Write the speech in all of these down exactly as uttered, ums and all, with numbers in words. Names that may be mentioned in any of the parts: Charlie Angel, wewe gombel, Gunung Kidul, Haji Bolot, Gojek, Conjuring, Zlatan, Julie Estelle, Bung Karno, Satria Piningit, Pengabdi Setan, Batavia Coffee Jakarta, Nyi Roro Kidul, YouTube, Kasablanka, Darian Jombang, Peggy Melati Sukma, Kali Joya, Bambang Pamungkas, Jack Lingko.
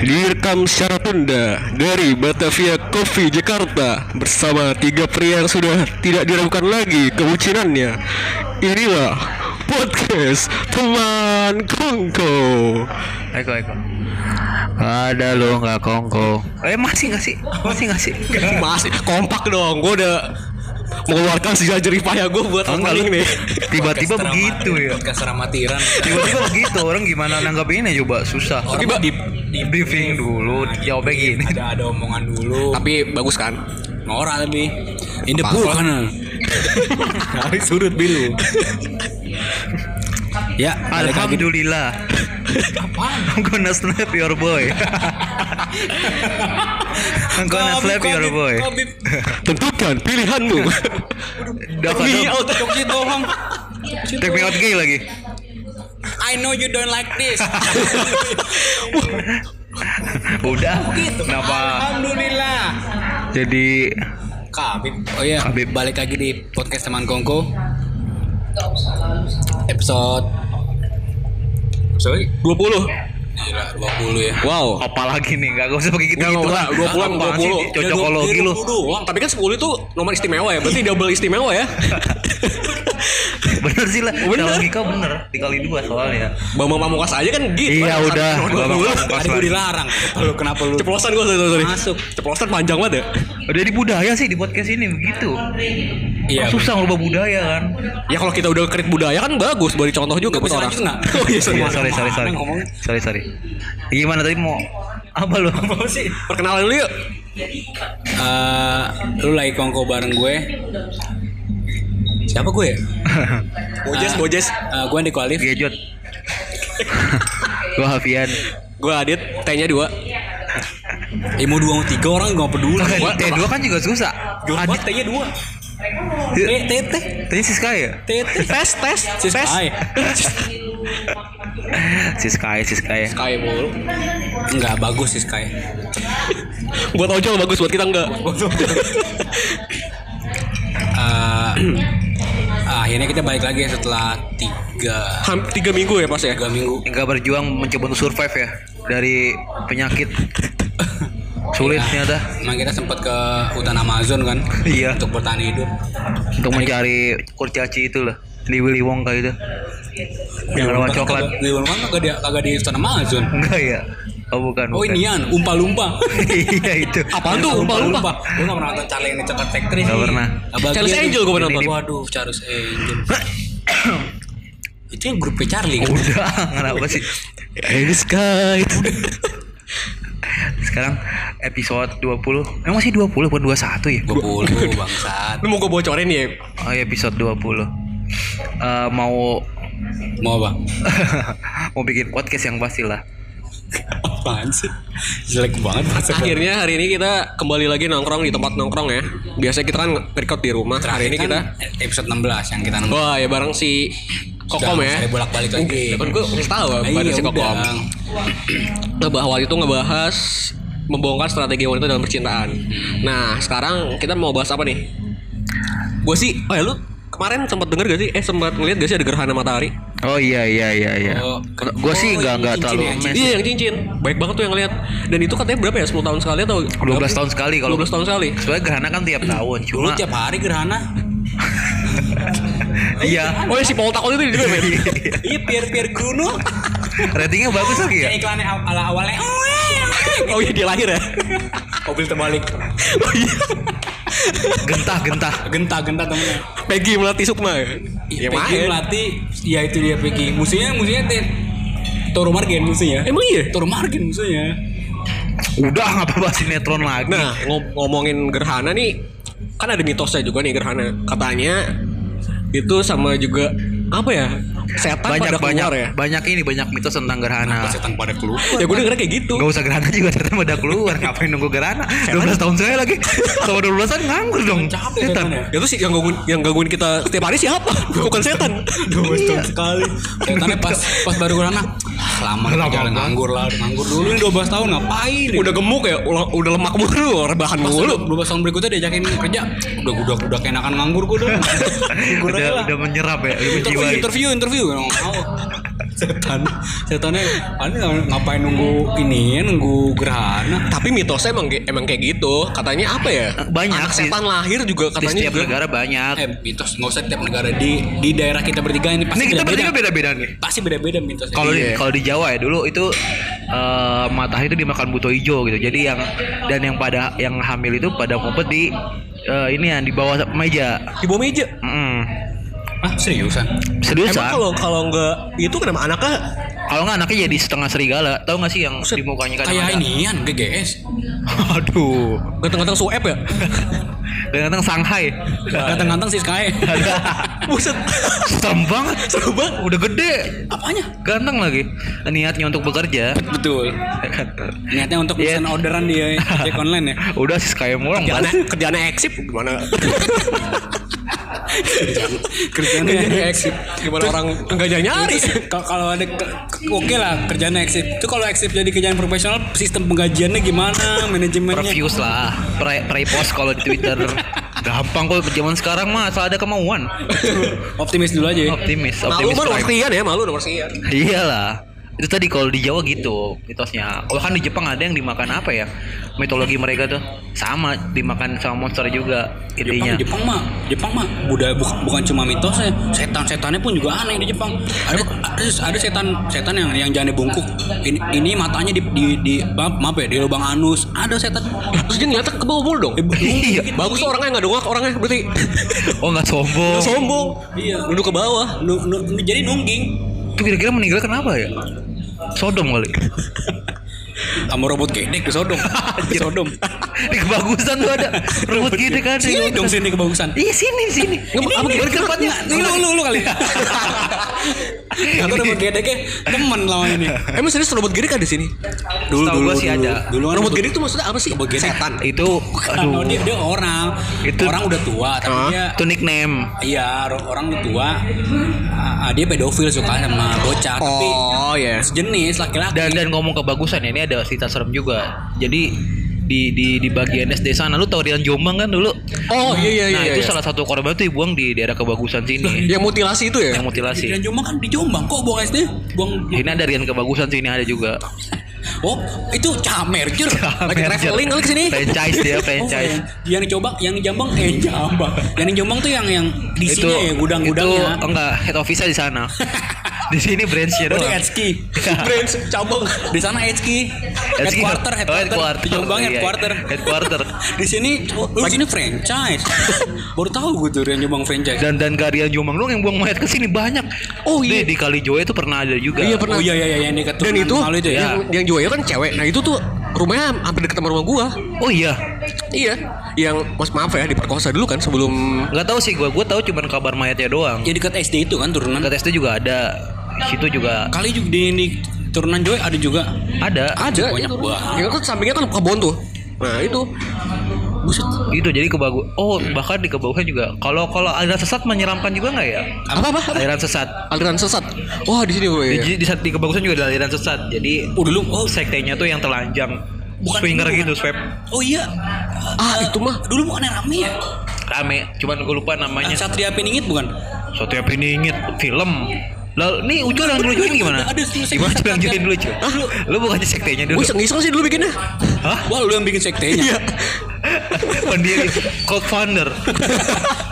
direkam secara tunda dari Batavia Coffee Jakarta bersama tiga pria yang sudah tidak diragukan lagi kebucinannya. Inilah podcast teman kongko. Eko Eko. Ada lo nggak kongko? Eh masih nggak sih? Masih nggak sih? Masih kompak dong. Gue udah mengeluarkan sisa jerih payah gue buat orang ini. Tiba-tiba begitu ya. Podcast ramatiran. Tiba-tiba begitu orang gimana nanggapinnya coba susah. Orang di briefing dulu jawabnya gini. Ada ada omongan dulu. Tapi bagus kan? Norak lebih. In the book kan. Dari sudut biru. Ya, alhamdulillah. Apaan? I'm gonna slap your boy. I'm gonna slap your boy. Tentukan pilihanmu. Dapat joki doang. Take me out gay lagi. I know you don't like this. Udah. Kenapa? Alhamdulillah. Jadi Kabib. Oh iya, Kabib balik lagi di podcast teman kongko. Episode Sorry, dua puluh. Gila, dua puluh ya. Wow, apalagi nih enggak usah pakai gitu gitu lah. dua puluh dua puluh cocokologi lu. Tapi kan sepuluh itu nomor istimewa ya, berarti double istimewa ya. Bener sih lah. Logika bener, dikali dua soalnya. Bambang Pamungkas aja kan gitu. Iya udah, Bambang Pamungkas kan dilarang. Lu kenapa lu? Ceplosan gua sorry. Masuk. Ceplosan panjang banget ya. Udah di budaya sih di podcast ini begitu. Iya. Susah ngubah budaya kan. Ya kalau kita udah kreat budaya kan bagus, buat contoh juga buat orang. Oh iya, sorry sorry sorry sorry. Sorry sorry. Gimana tadi mau apa lu? Apa sih? Perkenalan dulu yuk. Eh, lu lagi kongko bareng gue. Siapa gue ya? Bojes, uh, Bojes. Uh, gue Andi Kualif. Gejot. Gue Hafian. Gue Adit. T-nya dua. Imo dua mau tiga orang gak peduli. T dua kan juga susah. Adit T-nya dua. T T T-nya Siska ya? T T tes tes Siska. Siska Siska ya. Siska mulu. Enggak bagus Siska. Buat ojol bagus, buat kita enggak. Akhirnya kita balik lagi setelah tiga tiga minggu ya pas ya tiga minggu nggak berjuang mencoba untuk survive ya dari penyakit sulitnya dah. Emang kita sempat ke hutan Amazon kan? Iya. Untuk bertahan hidup. Untuk mencari kurcaci itu lah. Liwi Wong kayak itu. Yang warna coklat. Liwi Wong kagak dia kagak di hutan Amazon. Enggak ya. Oh bukan. Oh inian, umpa-lumpa. Iya itu. Apaan tuh umpa-lumpa? Gue nggak pernah nonton Charlie Angel cekat factory. Nggak pernah. Charlie Angel gue pernah nonton. Waduh, Charlie Angel. Itu yang grupnya Charlie. Udah, kenapa sih? Hey Sky. Sekarang episode dua puluh. Emang sih dua puluh bukan dua puluh satu ya? dua puluh bangsat. Lu mau gue bocorin ya? Oh ya episode dua puluh. Uh, mau mau apa? Mau bikin podcast yang pastilah. Apaan sih? Jelek banget. Akhirnya hari ini kita kembali lagi nongkrong di tempat nongkrong ya. Biasanya kita kan record di rumah. Hari ini kita episode enam belas yang kita nongkrong. Wah ya bareng si Kokom ya. Saya bolak-balik lagi. Kan gue tahu bareng si Kokom. Ngebahas itu ngebahas membongkar strategi wanita dalam percintaan. Nah sekarang kita mau bahas apa nih? Gue sih, oh ya lu kemarin sempat denger gak sih? Eh sempat ngeliat gak sih ada gerhana matahari? Oh iya iya iya iya. Oh, gue sih oh, gak, gak terlalu ya, mes. Iya yang cincin. Baik banget tuh yang ngeliat. Dan itu katanya berapa ya? sepuluh tahun sekali atau dua belas tahun sekali kalau dua belas tahun sekali. Soalnya gerhana kan tiap tahun. Cuma dulu tiap hari gerhana. Iya. Oh ya si Paul Takol itu juga men. Iya Pierre-Pierre Bruno. Ratingnya bagus lagi ya? Iklannya ala awalnya. Oh iya dia lahir ya? Mobil terbalik. Oh iya. Gentah gentah gentah gentah temennya Peggy Melati Sukma ya, ya Peggy main. Melati ya itu dia Peggy musuhnya musuhnya ten Toro Margen musuhnya emang iya Toro Margen musuhnya udah nggak apa-apa sinetron lagi. Nah ngomongin gerhana nih kan ada mitosnya juga nih gerhana katanya itu sama juga apa ya setan banyak, pada keluar banyak, ya banyak ini banyak mitos tentang gerhana. Apa setan pada keluar ya gue dengernya kayak gitu. Gak usah gerhana juga setan pada keluar. Ngapain nunggu gerhana dua belas tahun saya lagi sama dua belas tahun nganggur dong capek setan ya, ya. Itu sih yang gangguin, yang gangguin kita setiap hari siapa bukan setan. dua belas tahun sekali setannya pas pas baru gerhana lama jalan nganggur lah nganggur dulu ini dua belas tahun ngapain udah gemuk ya udah lemak mulu rebahan mulu dua belas tahun berikutnya diajakin kerja udah udah udah kenakan nganggur gue udah udah menyerap ya interview interview. Interview, interview, nggak mau. setan. Setannya ngapain nunggu ini, nunggu gerhana. Tapi mitosnya emang emang kayak gitu. Katanya apa ya? Banyak. Anak setan lahir juga katanya. Di setiap juga, negara banyak. Eh, mitos nggak usah tiap negara, di di daerah kita bertiga ini pasti. Ini kita bertiga beda-beda nih. Pasti beda-beda mitosnya. Kalau di kalau di Jawa ya dulu itu uh, matahari itu dimakan buto hijau gitu. Jadi yang dan yang pada yang hamil itu pada ngumpet di uh, ini yang di bawah meja. Di bawah meja. Mm. Ah seriusan? Seriusan? Emang kalau kalau nggak itu kenapa anaknya? Kalau nggak anaknya jadi setengah serigala, tau nggak sih yang di mukanya kadang kayak inian G G S. Aduh, ganteng-ganteng suap ya? Ganteng-ganteng Shanghai, ganteng-ganteng si Sky. Buset, serem banget, serem banget. Udah gede. Apanya? Ganteng lagi. Niatnya untuk bekerja. Betul. Niatnya untuk pesan yeah. orderan di ojek online ya. Udah si Sky mulai. Kerjaan kerjaannya eksip gimana? Kerjanya eksip, gimana orang nggak jadi nyari. Kalau ada oke okay lah kerjanya eksip. Itu kalau eksip jadi kerjaan profesional, sistem penggajiannya gimana, manajemennya? Reviews lah, pre pre post kalau di Twitter. Gampang kok zaman sekarang mah, asal ada kemauan. Optimis dulu aja. Ya. Optimis. Optimis malu nomor sekian ya, malu nomor sekian. Iyalah. Itu tadi kalau di Jawa gitu mitosnya. Kalau kan di Jepang ada yang dimakan apa ya? Mitologi mereka tuh sama dimakan sama monster juga intinya. Jepang, Jepang mah, Jepang mah budaya bukan, bukan cuma mitosnya, setan-setannya pun juga aneh di Jepang. Ada ada, ada setan-setan yang yang jalannya bungkuk. Ini, ini matanya di di, di maaf ya, di lubang anus. Ada setan. Terus dia ngeliatnya ke bawah mulu dong. Iya. Bagus orangnya enggak dongak orangnya berarti. Oh, enggak sombong. Enggak sombong. Iya, nunduk ke bawah. N- n- jadi nungging. Itu kira-kira meninggal kenapa ya? Sodom kali. Sama robot gedek ke Sodom. Di Sodom. Di kebagusan tuh ada robot gedek kan. Sini dong sini kebagusan. Iya sini sini. Apa gimana tempatnya? Lu lu kali. Aku robot gedeknya temen lawan ini. Emang serius robot gedek ada di sini? Dulu dulu sih ada. Robot gedek itu maksudnya apa sih? Robot gedek setan. Itu aduh dia orang. Orang udah tua tapi dia itu nickname. Iya, orang udah tua. Dia pedofil suka sama bocah tapi sejenis laki-laki. Dan dan ngomong kebagusan ini ada cerita serem juga. Jadi di di di bagian S D sana, lu tau Darian Jombang kan dulu? Oh iya iya iya. Nah iya, itu iya. Salah satu korban itu dibuang di daerah kebagusan sini. Yang mutilasi itu ya? Yang mutilasi. Darian Jombang kan di Jombang kok buang S D? Buang. Ini ada Darian kebagusan sini ada juga. Oh, itu Camer jur. Lagi traveling kali kesini. Franchise dia, franchise. Oh, yang coba, yang Jombang, eh Jombang. Yang Jombang tuh yang yang di sini ya, gudang-gudangnya. Itu enggak, head office-nya di sana. Di sini branch-nya doang. Oh, Edski. Branch cabang. Di sana Edski. Headquarter, headquarter. Jombang headquarter. Headquarter. Di sini di sini franchise. Baru tahu gue tuh yang Jombang franchise. Dan dan karya Jombang doang yang buang mayat ke sini banyak. Oh iya, di Kali Joya itu pernah ada juga. Iya pernah. Oh iya iya yang dekat. Dan itu yang Joya kan cewek. Nah itu tuh rumahnya hampir dekat sama rumah gua. Oh iya. Iya. Yang mas maaf ya diperkosa dulu kan sebelum. Enggak tahu sih gua. Gua tahu cuma kabar mayatnya doang. Ya dekat S D itu kan turunan. Dekat S D juga ada. Situ juga Kali juga di, di turunan Joy ada juga ada ada banyak banget kan sampingnya kan kebon tuh, nah itu buset itu jadi kebagus. Oh bahkan di kebagusan juga kalau kalau aliran sesat menyeramkan juga nggak ya? Apa apa aliran sesat aliran sesat wah di sini ya. di, di, di kebagusan juga ada aliran sesat jadi oh dulu oh sektenya tuh yang telanjang bukan swinger gitu swab. Oh iya ah uh, itu mah dulu bukan rame ya rame cuman gue lupa namanya. Satria Piningit bukan? Satria Piningit film. Lalu nih Ucu yang dulu join gimana? Ada gimana yang join dulu Ucu? Ah, lu bukannya sektenya dulu? Gue iseng-iseng sih dulu bikinnya. Hah? Wah lu yang bikin sektenya? Iya. Pendiri, co-founder.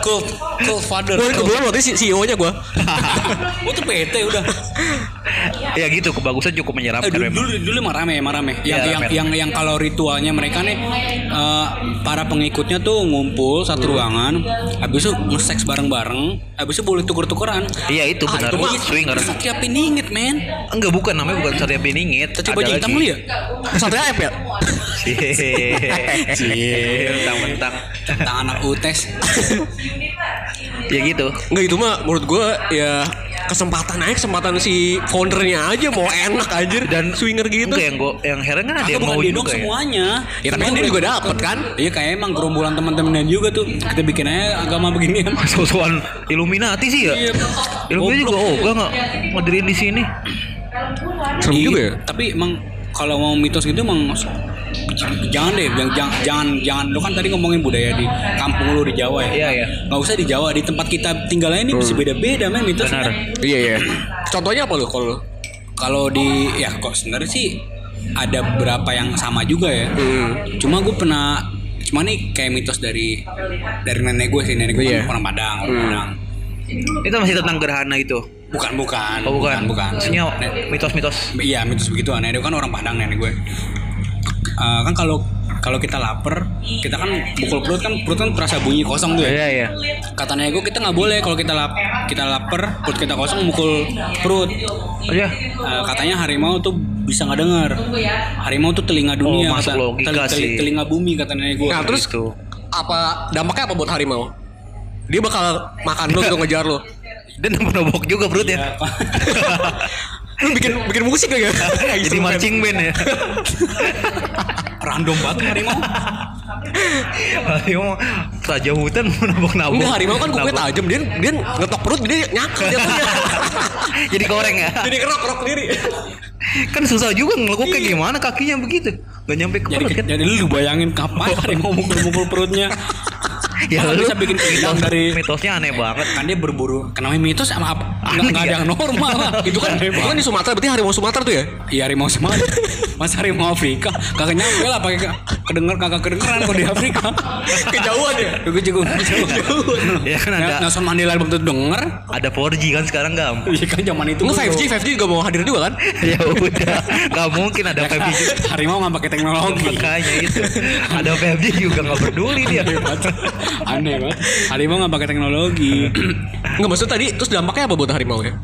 Co-founder. Gue kebetulan waktu itu C E O-nya gue. Gue tuh P T udah. Ya gitu kebagusan cukup menyeramkan. Dulu dulu dulu marame marame. Yang yang yang kalau ritualnya mereka nih para pengikutnya tuh ngumpul satu ruangan. Habis itu nge-seks bareng-bareng. Habis itu boleh tuker-tukeran. Iya itu benar. Swinger. Satria Piningit men. Enggak bukan namanya bukan Satria Piningit. Satria baju hitam lu ya? Satria F ya? Cie. Cie. Mentang-mentang. Tentang anak U T E S. Ya gitu. Enggak itu mah menurut gue ya kesempatan aja kesempatan si foundernya aja mau enak aja dan swinger gitu. Enggak yang gue yang heran kan ada yang mau juga semuanya. Ya tapi kan dia juga dapet kan? Iya kayak emang gerombolan teman-temannya juga tuh. Kita bikin aja agama beginian. Soal Illuminati sih ya. Illuminati juga oh gue nggak ngadirin di sini. Serem juga ya. Tapi emang kalau mau mitos gitu emang jangan deh, jangan jangan jangan lu kan tadi ngomongin budaya di kampung lu di Jawa ya. Iya, iya. Enggak usah di Jawa, di tempat kita tinggalnya ini bisa beda-beda men mitos. Benar. Iya, iya. Contohnya apa lu kalau Kalau di ya kok sebenarnya sih ada beberapa yang sama juga ya. Hmm. Cuma gue pernah, cuma nih kayak mitos dari dari nenek gue sih, nenek gue yeah. kan orang Padang, orang hmm. Padang. Itu masih tentang gerhana itu? Bukan, bukan. Oh, bukan. Bukan, bukan. Senyum, mitos-mitos. Iya, mitos begitu. Nenek gue kan orang Padang, nenek gue. Uh, kan kalau kalau kita lapar, kita kan pukul perut kan perut kan terasa bunyi kosong tuh ya. Iya, iya. Kata nenek gue, kita nggak boleh kalau kita lap kita lapar, perut kita kosong, mukul perut. Oh, iya. Uh, katanya harimau tuh bisa nggak dengar. Harimau tuh telinga dunia, oh, kata telinga, telinga bumi kata nenek gue. Nah, terus itu. Apa dampaknya apa buat harimau? Dia bakal makan lu atau ngejar lu. Dia nembok-nembok juga perut ya. Lu bikin bikin musik lagi. Jadi marching band ya. Random banget harimau. Harimau saja hutan nabok-nabok. Enggak, harimau kan kukunya tajam, dia dia ngetok perut dia nyaker dia. Jadi goreng ya. Jadi kerok-kerok diri. Kan susah juga ngelukuknya gimana kakinya begitu. Enggak nyampe ke perut. Jadi, jadi lu bayangin kapan harimau mukul-mukul perutnya. Ya lu bisa bikin mitos dari mitosnya aneh banget. Kan dia berburu. Kenapa mitos sama apa? Enggak ada yang normal lah. Itu kan bukan di Sumatera, berarti harimau Sumatera tuh ya? Iya, harimau Sumatera. Mas harimau Afrika. Kagak nyampe lah pakai kedenger kagak kedengeran kok di Afrika. Kejauhan ya. Gue juga kejauhan. Ya kan ada Nelson Mandela belum denger. Ada empat G kan sekarang gam. Iya kan zaman itu. Lu lima G juga mau hadir juga kan? Ya udah. Enggak mungkin ada lima G. Harimau enggak pakai teknologi. Makanya itu. Ada lima G juga enggak peduli dia. Aneh banget. Harimau nggak pakai teknologi. Nggak maksud tadi. Terus dampaknya apa buat harimau ya?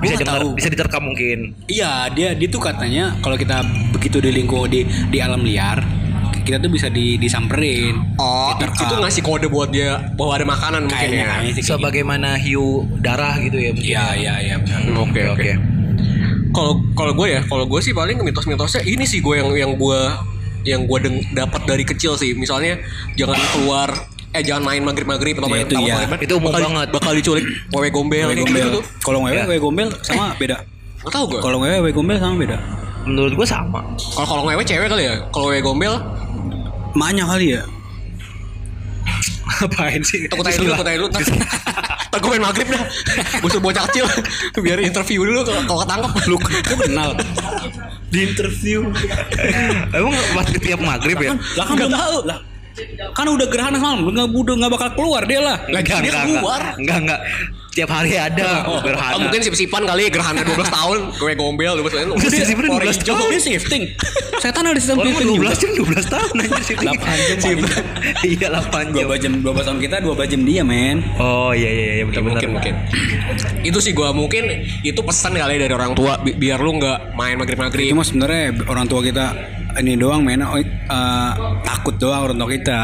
Bisa dengar, bisa diterkam mungkin. Iya, dia dia tuh katanya kalau kita begitu di lingkup di di alam liar, kita tuh bisa di, disamperin. Oh, diterkam. Itu ngasih kode buat dia bahwa ada makanan kayaknya, mungkin ya. Sebagaimana hiu darah gitu ya. Iya, iya, iya. Oke, oke. Kalau kalau gue ya, kalau gue sih paling mitos-mitosnya ini sih gue yang yang gue yang gue dapat dari kecil sih. Misalnya jangan keluar. Eh jangan main maghrib-maghrib atau main ya, itu, ya. Itu umum bakal, banget bakal diculik wewe gombel. Kalau wewe wewe gombel sama eh. beda. Enggak tahu gue. Kalau wewe wewe gombel sama beda. Menurut gue sama. Kalau kalau wewe cewek kali ya. Kalau wewe gombel emaknya kali ya. Apain sih? Takut aja dulu, takut aja dulu. Ntar gue main maghrib dah. Busur bocah kecil. Biar interview dulu kalau ketangkep. Lu kenal. Di interview. Emang pas tiap maghrib ya? Lah kan belum tahu lah. Kan udah gerhana malam, enggak udah enggak bakal keluar dia lah. Enggak, dia enggak, keluar. Enggak, enggak. Tiap hari ada oh, gerhana. Oh, mungkin sip-sipan kali gerhana dua belas tahun, gue gombel dua belas tahun. Udah sip-sipan dua belas tahun dia shifting. Setan ada sistem shifting dua belas jam dua belas tahun anjir shifting. delapan jam. Iya, delapan jam. dua jam dua belas tahun kita, dua jam dia, men. Oh, iya iya iya benar-benar mungkin. Itu sih gua mungkin itu pesan kali dari orang tua bi- biar lu enggak main magrib-magrib. Itu mah sebenarnya orang tua kita ini doang main uh, takut doang orang tua kita.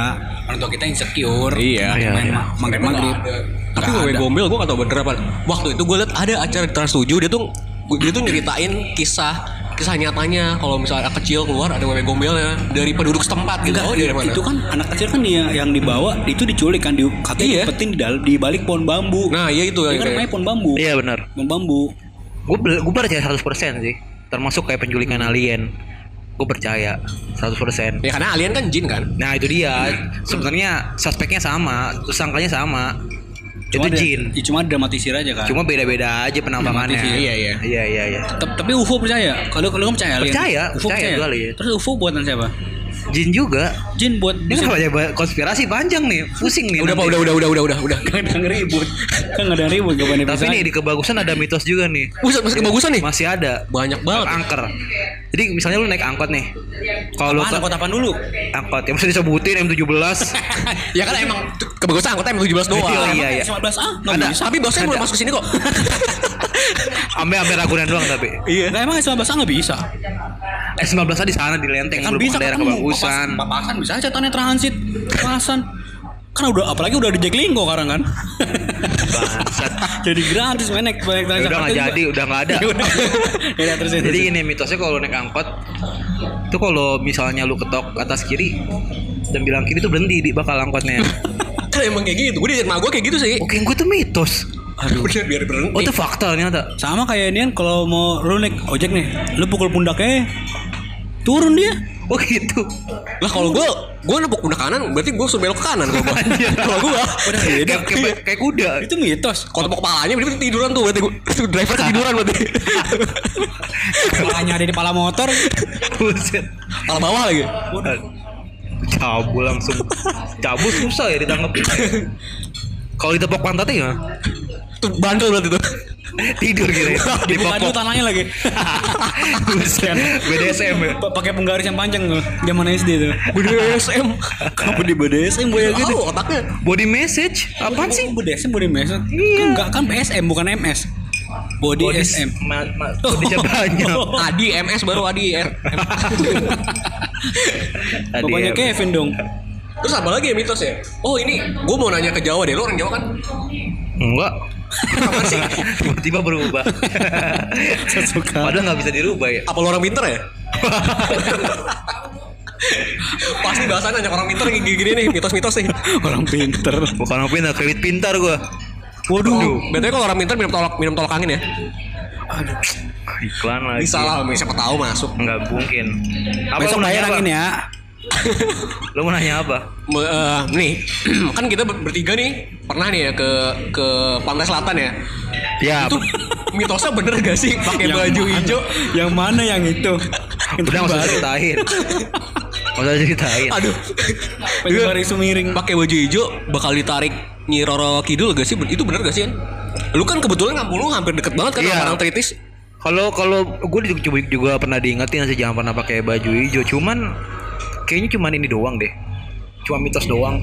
Orang tua kita insecure. Iya, iya, main iya. magrib-magrib. Tapi gue gombel gue gak tau bener apa. Waktu itu gue liat ada acara di Trans tujuh, dia tuh dia tuh nyeritain kisah kisah nyatanya kalau misalnya anak kecil keluar ada wewe gombelnya dari penduduk setempat gitu. Enggak, oh, dari mana? Itu kan anak kecil kan dia yang dibawa itu diculik kan, di katanya dipetin iya. di balik pohon bambu. Nah, iya itu ya. Kan namanya pohon bambu. Iya benar. Pohon bambu. Gue gue percaya seratus persen sih. Termasuk kayak penculikan alien. Gue percaya seratus persen. Ya karena alien kan jin kan. Nah, itu dia. Sebenarnya suspeknya sama, tersangkanya sama. Cuma itu ada, jin. Ya, cuma dramatisir aja kan. Cuma beda-beda aja penampilannya. Iya iya. Iya iya iya. Tapi U F O percaya? Kalau kalau percaya alien. Percaya, U F O percaya. percaya. Terus U F O buatan siapa? Jin juga. Jin buat dia banyak konspirasi panjang nih, pusing nih. Udah, Pak, udah udah udah udah udah udah. Kadang ribut. Kan ada ribut jawabannya. Tapi nih di kebagusan ada mitos juga nih. Buset, masih kebagusan nih? Masih ada. Banyak banget. Angker. Jadi misalnya lu naik angkot nih. Kalau lu angkot apaan dulu? Angkot yang bisa disebutin M tujuh belas. Ya kan emang kebagusan angkotnya M tujuh belas doang. Iya iya. lima belas A. Tapi bosnya belum masuk sini kok. Ambil-ambil ragunan doang tapi. Iya. Nah, emang lima belas A enggak bisa. Eh lima belas A di sana di Lenteng belum ke daerah kebagusan. Papasan bisa aja tanah transit. Papasan. Kan udah apalagi udah di Jack Lingko sekarang kan. Bangsat. Jadi gratis menek banyak transit. Udah enggak jadi, udah enggak ada. Ya, terus, jadi ini mitosnya kalau naik angkot itu kalau misalnya lu ketok atas kiri dan bilang kiri itu berhenti di bakal angkotnya. Kan emang kayak gitu. Gue di rumah gue kayak gitu sih. Oke, gue tuh mitos. Aduh, biar, biar berhenti. Oh itu fakta ternyata. Sama kayak ini kan kalau mau lu naik ojek nih, lu pukul pundaknya turun dia. Oh gitu. Lah kalau gue, gue nepok udah kanan, berarti gue suruh belok ke kanan kalau gue. Kalau gue udah beda kayak kayak kuda. Itu mitos. Kalau tepok kepalanya berarti tiduran tuh, berarti gue driver tiduran berarti. Kepalanya ada di pala motor. Buset. Pala bawah lagi. Cabul langsung. Cabul susah ya ditanggepin. Kalau ditepok pantatnya ya? Tuh bandel berarti tuh. Tidur kira dibuka dulu tangannya lagi. Buset. B D S M ya. Pakai penggaris yang panjang tuh. Zaman S D tuh. B D S M. Kenapa di B D S M boya gitu? Oh, otaknya. Body message. Apaan sih? B D S M body message. Kan enggak kan B S M bukan M S. Body, body S M. Ma- ma- oh. Body jabannya. Adi M S baru Adi R. Bapaknya Kevin dong. Terus apa lagi ya mitos ya? Oh ini gue mau nanya ke Jawa deh. Lo orang Jawa kan? Enggak. Apa sih? Tiba-tiba berubah. Padahal gak bisa dirubah ya. Apa lo orang pinter ya? Pasti bahasanya banyak orang pinter gini-gini nih. Mitos-mitos nih. Orang pinter. Bukan orang pinter, kredit pintar gue. Waduh oh, betulnya kalau orang pinter minum tolak, minum tolak angin ya? Aduh. Iklan lagi. Salah, siapa tahu masuk. Gak mungkin. Apa besok bayar angin ya? Lo mau nanya apa? Uh, nih, kan kita bertiga nih pernah nih ya ke ke pantai selatan ya. Ya. Itu mitosnya bener gak sih pakai baju hijau? Yang mana yang itu? Udah nggak usah ceritain. Nggak usah ceritain. Aduh. Penyebarin sumiring. Pakai baju hijau bakal ditarik Nyi Roro Kidul gak sih? Itu bener gak sih? Kan? Lu kan kebetulan kampung lu hampir deket banget kan sama orang Tritis. Kalau kalau gue juga, juga pernah diingetin sih jangan pernah pakai baju hijau. Cuman kayaknya cuma ini doang deh, cuma mitos doang.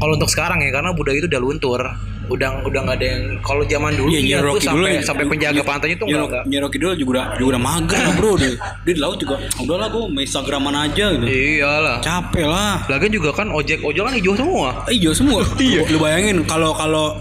Kalau untuk sekarang ya, karena budaya itu udah luntur, udah udah nggak ada yang. Kalau zaman dulu ya, itu sampai sampai penjaga pantainya tuh nggak. Nyi Roro Kidul juga juga udah mager lah bro, dia, dia di laut juga. Udahlah gue Instagraman aja gitu. Iyalah. Capek lah. Lagian juga kan ojek ojek kan hijau semua. Hijau semua. Iya. Lu bayangin kalau kalau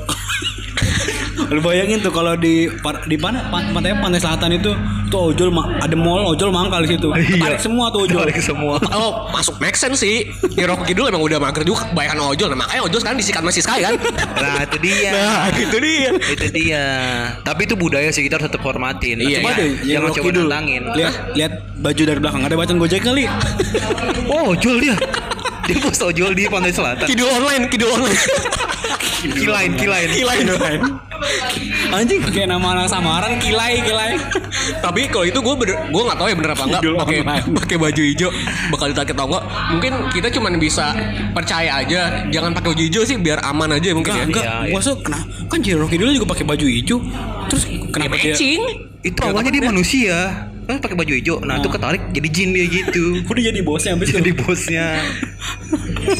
lu bayangin tuh kalau di di mana pantai pantai selatan itu tuh ojol ada mall ojol mangkal di situ. Tarik semua tuh ojol. Tarik semua. Kalau masuk make sense sih. Nyi Roro Kidul emang udah mager juga kebanyakan ojol. Nah, makanya ojol sekarang disikat masih sekali kan. Nah, itu dia. Nah, itu dia. Itu dia. Tapi itu budaya sih kita harus tetap hormatin. Iya. Coba deh, jangan coba nantangin. Lihat lihat baju dari belakang ada bacaan Gojek kali. Oh, ojol dia. Dia bos ojol di pantai selatan. Kidul online, Kidul online. Kilain, kilain, kilain. Anjing kayak nama anak samaran kilai, kilai. Tapi kalau itu gue bener, gue nggak tahu ya bener apa enggak. Pakai pakai baju hijau bakal ditarik tonggo. Mungkin kita cuma bisa percaya aja, jangan pakai baju hijau sih biar aman aja mungkin. Enggak, ya. Enggak. Masuk, iya, iya. Nah kan Nyi Roro Kidul juga pakai baju hijau. Terus kenapa dia? Itu awalnya dia manusia. Kan pakai baju hijau. Nah, nah, itu ketarik jadi jin dia gitu. Udah jadi bosnya habis jadi tuh. Bosnya.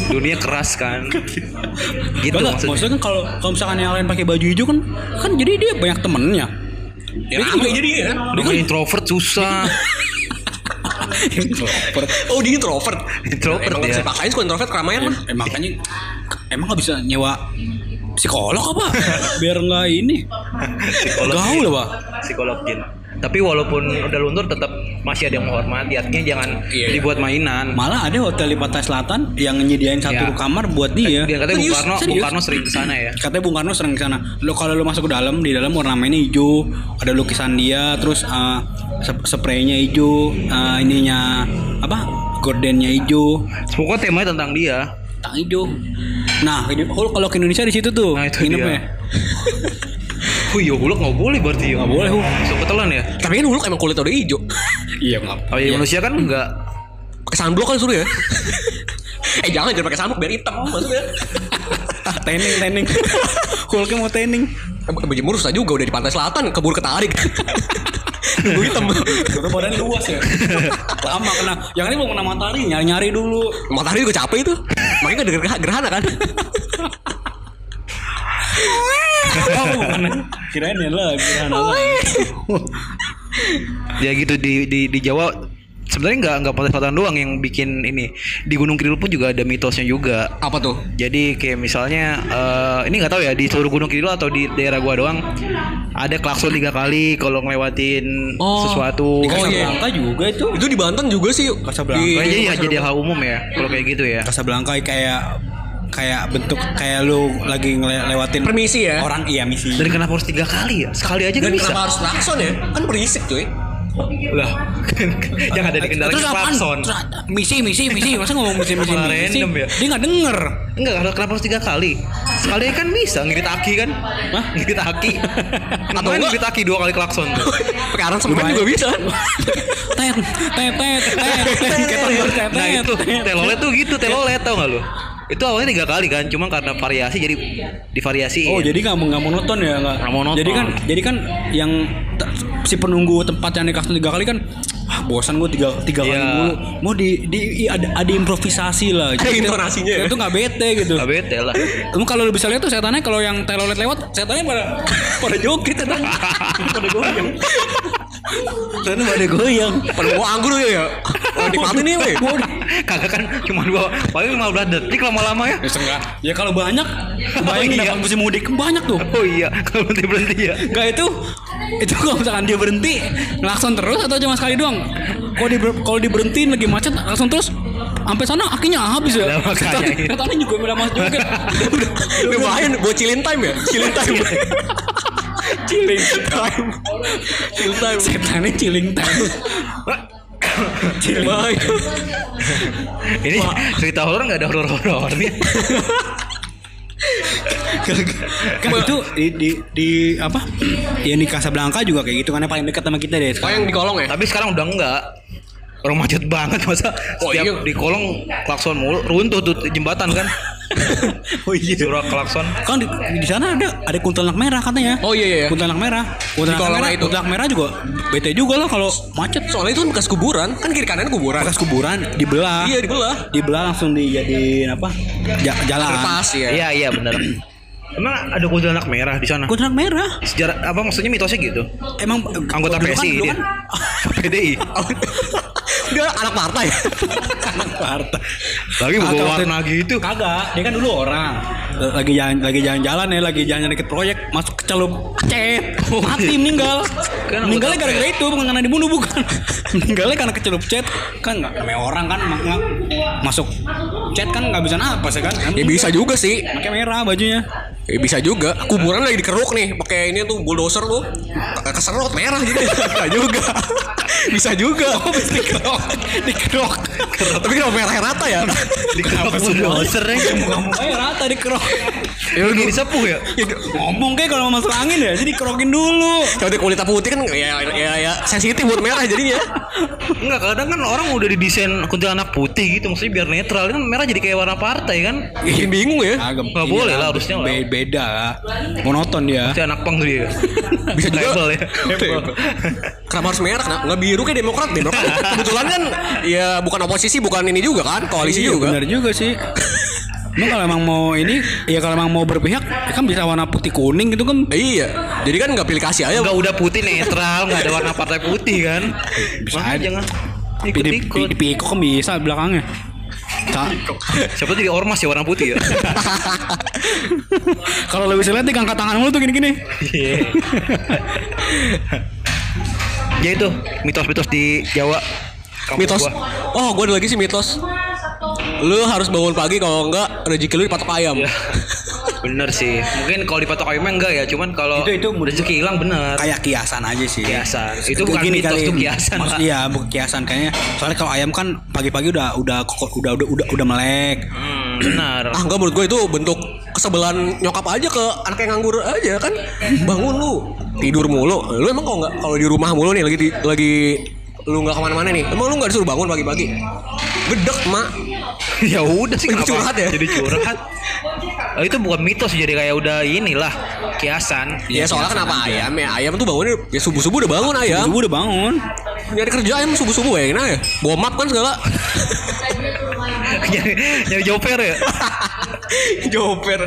Dunia keras kan. Gitu gak, maksudnya. Maksudnya kan kalau kalau misalkan yang lain pakai baju hijau kan kan jadi dia banyak temennya. Ya, dia juga jadi kan. Dia kan introvert susah. Introvert. Oh, dia introvert. Introvert nah, emang ya. Bisa pakain suka introvert keramaian kan. Emang makanya emang enggak bisa nyewa psikolog apa? Biar enggak ini. Psikolog. Gaul, Pak. Psikolog jin. Tapi walaupun udah luntur tetap masih ada yang menghormati. Artinya jangan iya, dibuat mainan. Malah ada hotel di Pantai Selatan yang nyediain satu iya, kamar buat dia. Dia katanya Bung Karno, Bung Karno sering ke sana ya. Katanya Bung Karno sering ke sana. Lo kalau lo masuk ke dalam, di dalam ornamennya hijau, ada lukisan dia, terus uh, spraynya hijau, uh, ininya apa? Gordennya hijau. Pokoknya temanya tentang dia. Tentang hijau. Nah, oh, kalau ke Indonesia di situ tuh. Nah, itu dia. Oh iya huluk gak boleh berarti ya. Gak boleh huluk. Bisa ketelan ya. Tapi kan huluk emang kulit udah hijau. Iya gak. Oh iya manusia kan enggak. Pake sunblock kan suruh ya. Eh jangan jangan pakai sunblock biar hitam maksudnya. Tanning tanning. Huluknya mau tanning. Berjemur susah juga udah di pantai selatan. Keburu ketarik. Nunggu hitam. Baru badan luas ya. Lama kena. Yang ini mau kena matahari. Nyari-nyari dulu. Matahari juga capek itu. Makanya gak ada gerhana kan. Oh, kirain ya lah, kirain lah. Ya gitu di di di Jawa sebenarnya nggak nggak pantai selatan doang yang bikin ini. Di Gunung Kidul pun juga ada mitosnya juga. Apa tuh? Jadi kayak misalnya uh, ini nggak tahu ya di seluruh Gunung Kidul atau di daerah gua doang ada klakson tiga kali kalau ngelewatin oh, sesuatu. Di Kasablanka oh, iya, juga itu. Itu di Banten juga sih. Kasablanka. Jadi ya jadi hal umum ya kalau kayak gitu ya. Kasablanka kayak kayak bentuk kayak lu lagi ngelewatin permisi ya orang iya misi. Dan kenapa harus tiga kali ya sekali aja kan bisa. Dan kenapa harus klakson ya kan berisik cuy. Lah, yang ada di kendaraan klakson. Misi, misi, misi. Masa ngomong misi, misi, misi. Ya? Dia nggak denger. Enggak, kenapa harus tiga kali? Sekali kan bisa ngirit aki kan? Hah? Ngirit aki. Atau ngirit aki dua kali klakson. Sekarang semen juga bisa. Tet, tet, tet, tet. Nah itu telolet tuh gitu, telolet tau nggak lu? Itu awalnya tiga kali kan, cuma karena variasi jadi divariasiin. Oh jadi nggak nggak monoton ya nggak? Jadi kan jadi kan yang t- si penunggu tempat yang dikasih tiga kali kan, ah bosan gue tiga tiga yeah. kali mulu. Mau di di ada ada improvisasi lah. Jadi intonasinya. Itu nggak bete gitu. Nggak bete lah. Kamu kalau bisa lihat tuh setannya kalau yang telolet lewat setannya pada pada joget setan. Pada goyang. Setannya pada goyang. Pada mau anggur ya. Kalau dipatin nih weh. Kagak kan cuma dua paling lima belas detik lama-lama ya. Ya enggak. Ya kalau banyak bayangin dapat musim mudik banyak tuh. Oh iya, kalau berhenti berhenti ya. Enggak itu itu kalau misalkan dia berhenti ngelakson terus atau cuma sekali doang. Kalau di kalau diberhentiin lagi macet langsung terus sampai sana akhirnya habis ya. Katanya juga udah masuk juga. Udah main bocilin time ya. Cilin time. Cilin time. Cilin time. Setannya cilin time. Ciling. Ini wah. Cerita horor enggak ada horor-horornya. Kan itu di, di di apa? Ya di Kasablanka juga kayak gitu kan, paling dekat sama kita deh. Sekarang. Oh yang di kolong ya? Tapi sekarang udah enggak. Orang macet banget masa oh, setiap iya. Di kolong klakson mulu, runtuh tuh jembatan kan. Oh iya. Suara klakson. Kan di, di sana ada ada kuntilanak merah katanya. Oh iya iya. Kuntilanak merah. Kuntilanak merah itu. Kuntilanak merah juga bete juga lah kalau macet. Soalnya itu bekas kuburan, kan kiri kanan kuburan. Bekas kuburan dibelah. Iya, dibelah. Dibelah langsung dijadiin apa? Jalan. Terpas ya. Iya iya benar. Emang ada kuntilanak merah di sana? Kuntilanak merah? Sejarah apa maksudnya mitosnya gitu? Emang anggota P S I dia. P D I. Dia anak partai. Anak partai. Lagi bawa warna gitu. Kagak, dia kan dulu orang. Lagi jalan lagi jalan-jalan ya, lagi jalan deket proyek, masuk kecelup cet. Mati meninggal. Meninggalnya gara-gara itu, bukan karena dibunuh bukan. Meninggalnya karena kecelup cet. Kan enggak namanya orang kan masuk cet kan enggak bisa apa sih kan? Ya bisa juga sih. Pakai merah bajunya. Eh, bisa juga kuburan lagi dikeruk nih pakai ini tuh bulldozer tuh keserot merah gitu. Bisa juga bisa juga oh, bisa dikeruk dikeruk kerok. Tapi kalau merah rata ya dikeruk bulldozer ya kamu kamu rata dikeruk ya udah disepuh ya ngomong kayak kalau masuk angin ya jadi dikerokin dulu kalau kulit putih kan ya ya, ya sensitif buat merah jadinya. Enggak kadang kan orang udah didesain kuntilanak putih gitu maksudnya biar netral kan merah jadi kayak warna partai kan ya, bingung ya nggak boleh lah harusnya lah beda monoton dia si anak pang dia bisa juga ya. Kenapa harus merah nggak biru kayak demokrat demokrat kebetulan kan ya bukan oposisi bukan ini juga kan koalisi iya, juga benar juga sih. Emang kalau emang mau ini ya kalau emang mau berpihak ya kan bisa warna putih kuning gitu kan iya jadi kan nggak pilih kasih aja nggak udah putih netral nggak ada warna partai putih kan bisa aja jangan ikut-ikut di pikok kan bisa belakangnya. Siapa tuh jadi ormas ya warna putih ya. Kalau lebih selain nih angkat tangan mulu tuh gini-gini. Yeah. Ya itu mitos-mitos di Jawa. Kampung mitos. Gua. Oh, gua ada lagi sih mitos. Lu harus bangun pagi kalau enggak rezeki lu dipatok ayam. Yeah. Bener sih. Mungkin kalau dipatok ayam enggak ya, cuman kalau itu itu rezeki hilang bener. Kayak kiasan aja sih. Kiasan. Itu bukan mitos, itu kiasan. Iya, bukan kiasan kayaknya. Soalnya kalau ayam kan pagi-pagi udah udah udah udah udah, udah melek. Hmm, benar. Ah, enggak menurut gue itu bentuk kesebelan nyokap aja ke anak yang nganggur aja kan. Bangun lu, tidur mulu. Lu emang kalau enggak kalau di rumah mulu nih lagi di, lagi lu nggak kemana-mana nih, emang lu nggak disuruh bangun pagi-pagi, bedek mak. Ya udah sih, jadi curhat ya. Jadi curhat. Oh, itu bukan mitos jadi kayak udah inilah kiasan. Ya, ya soalnya kenapa ayam ya? Ayam tuh bangunnya ya subuh-subuh udah bangun ayam. Subuh udah bangun. Nyari kerja ayam subuh-subuh ya, kenapa ya? Bawa map kan segala. Nyari nyari joper ya. Joper.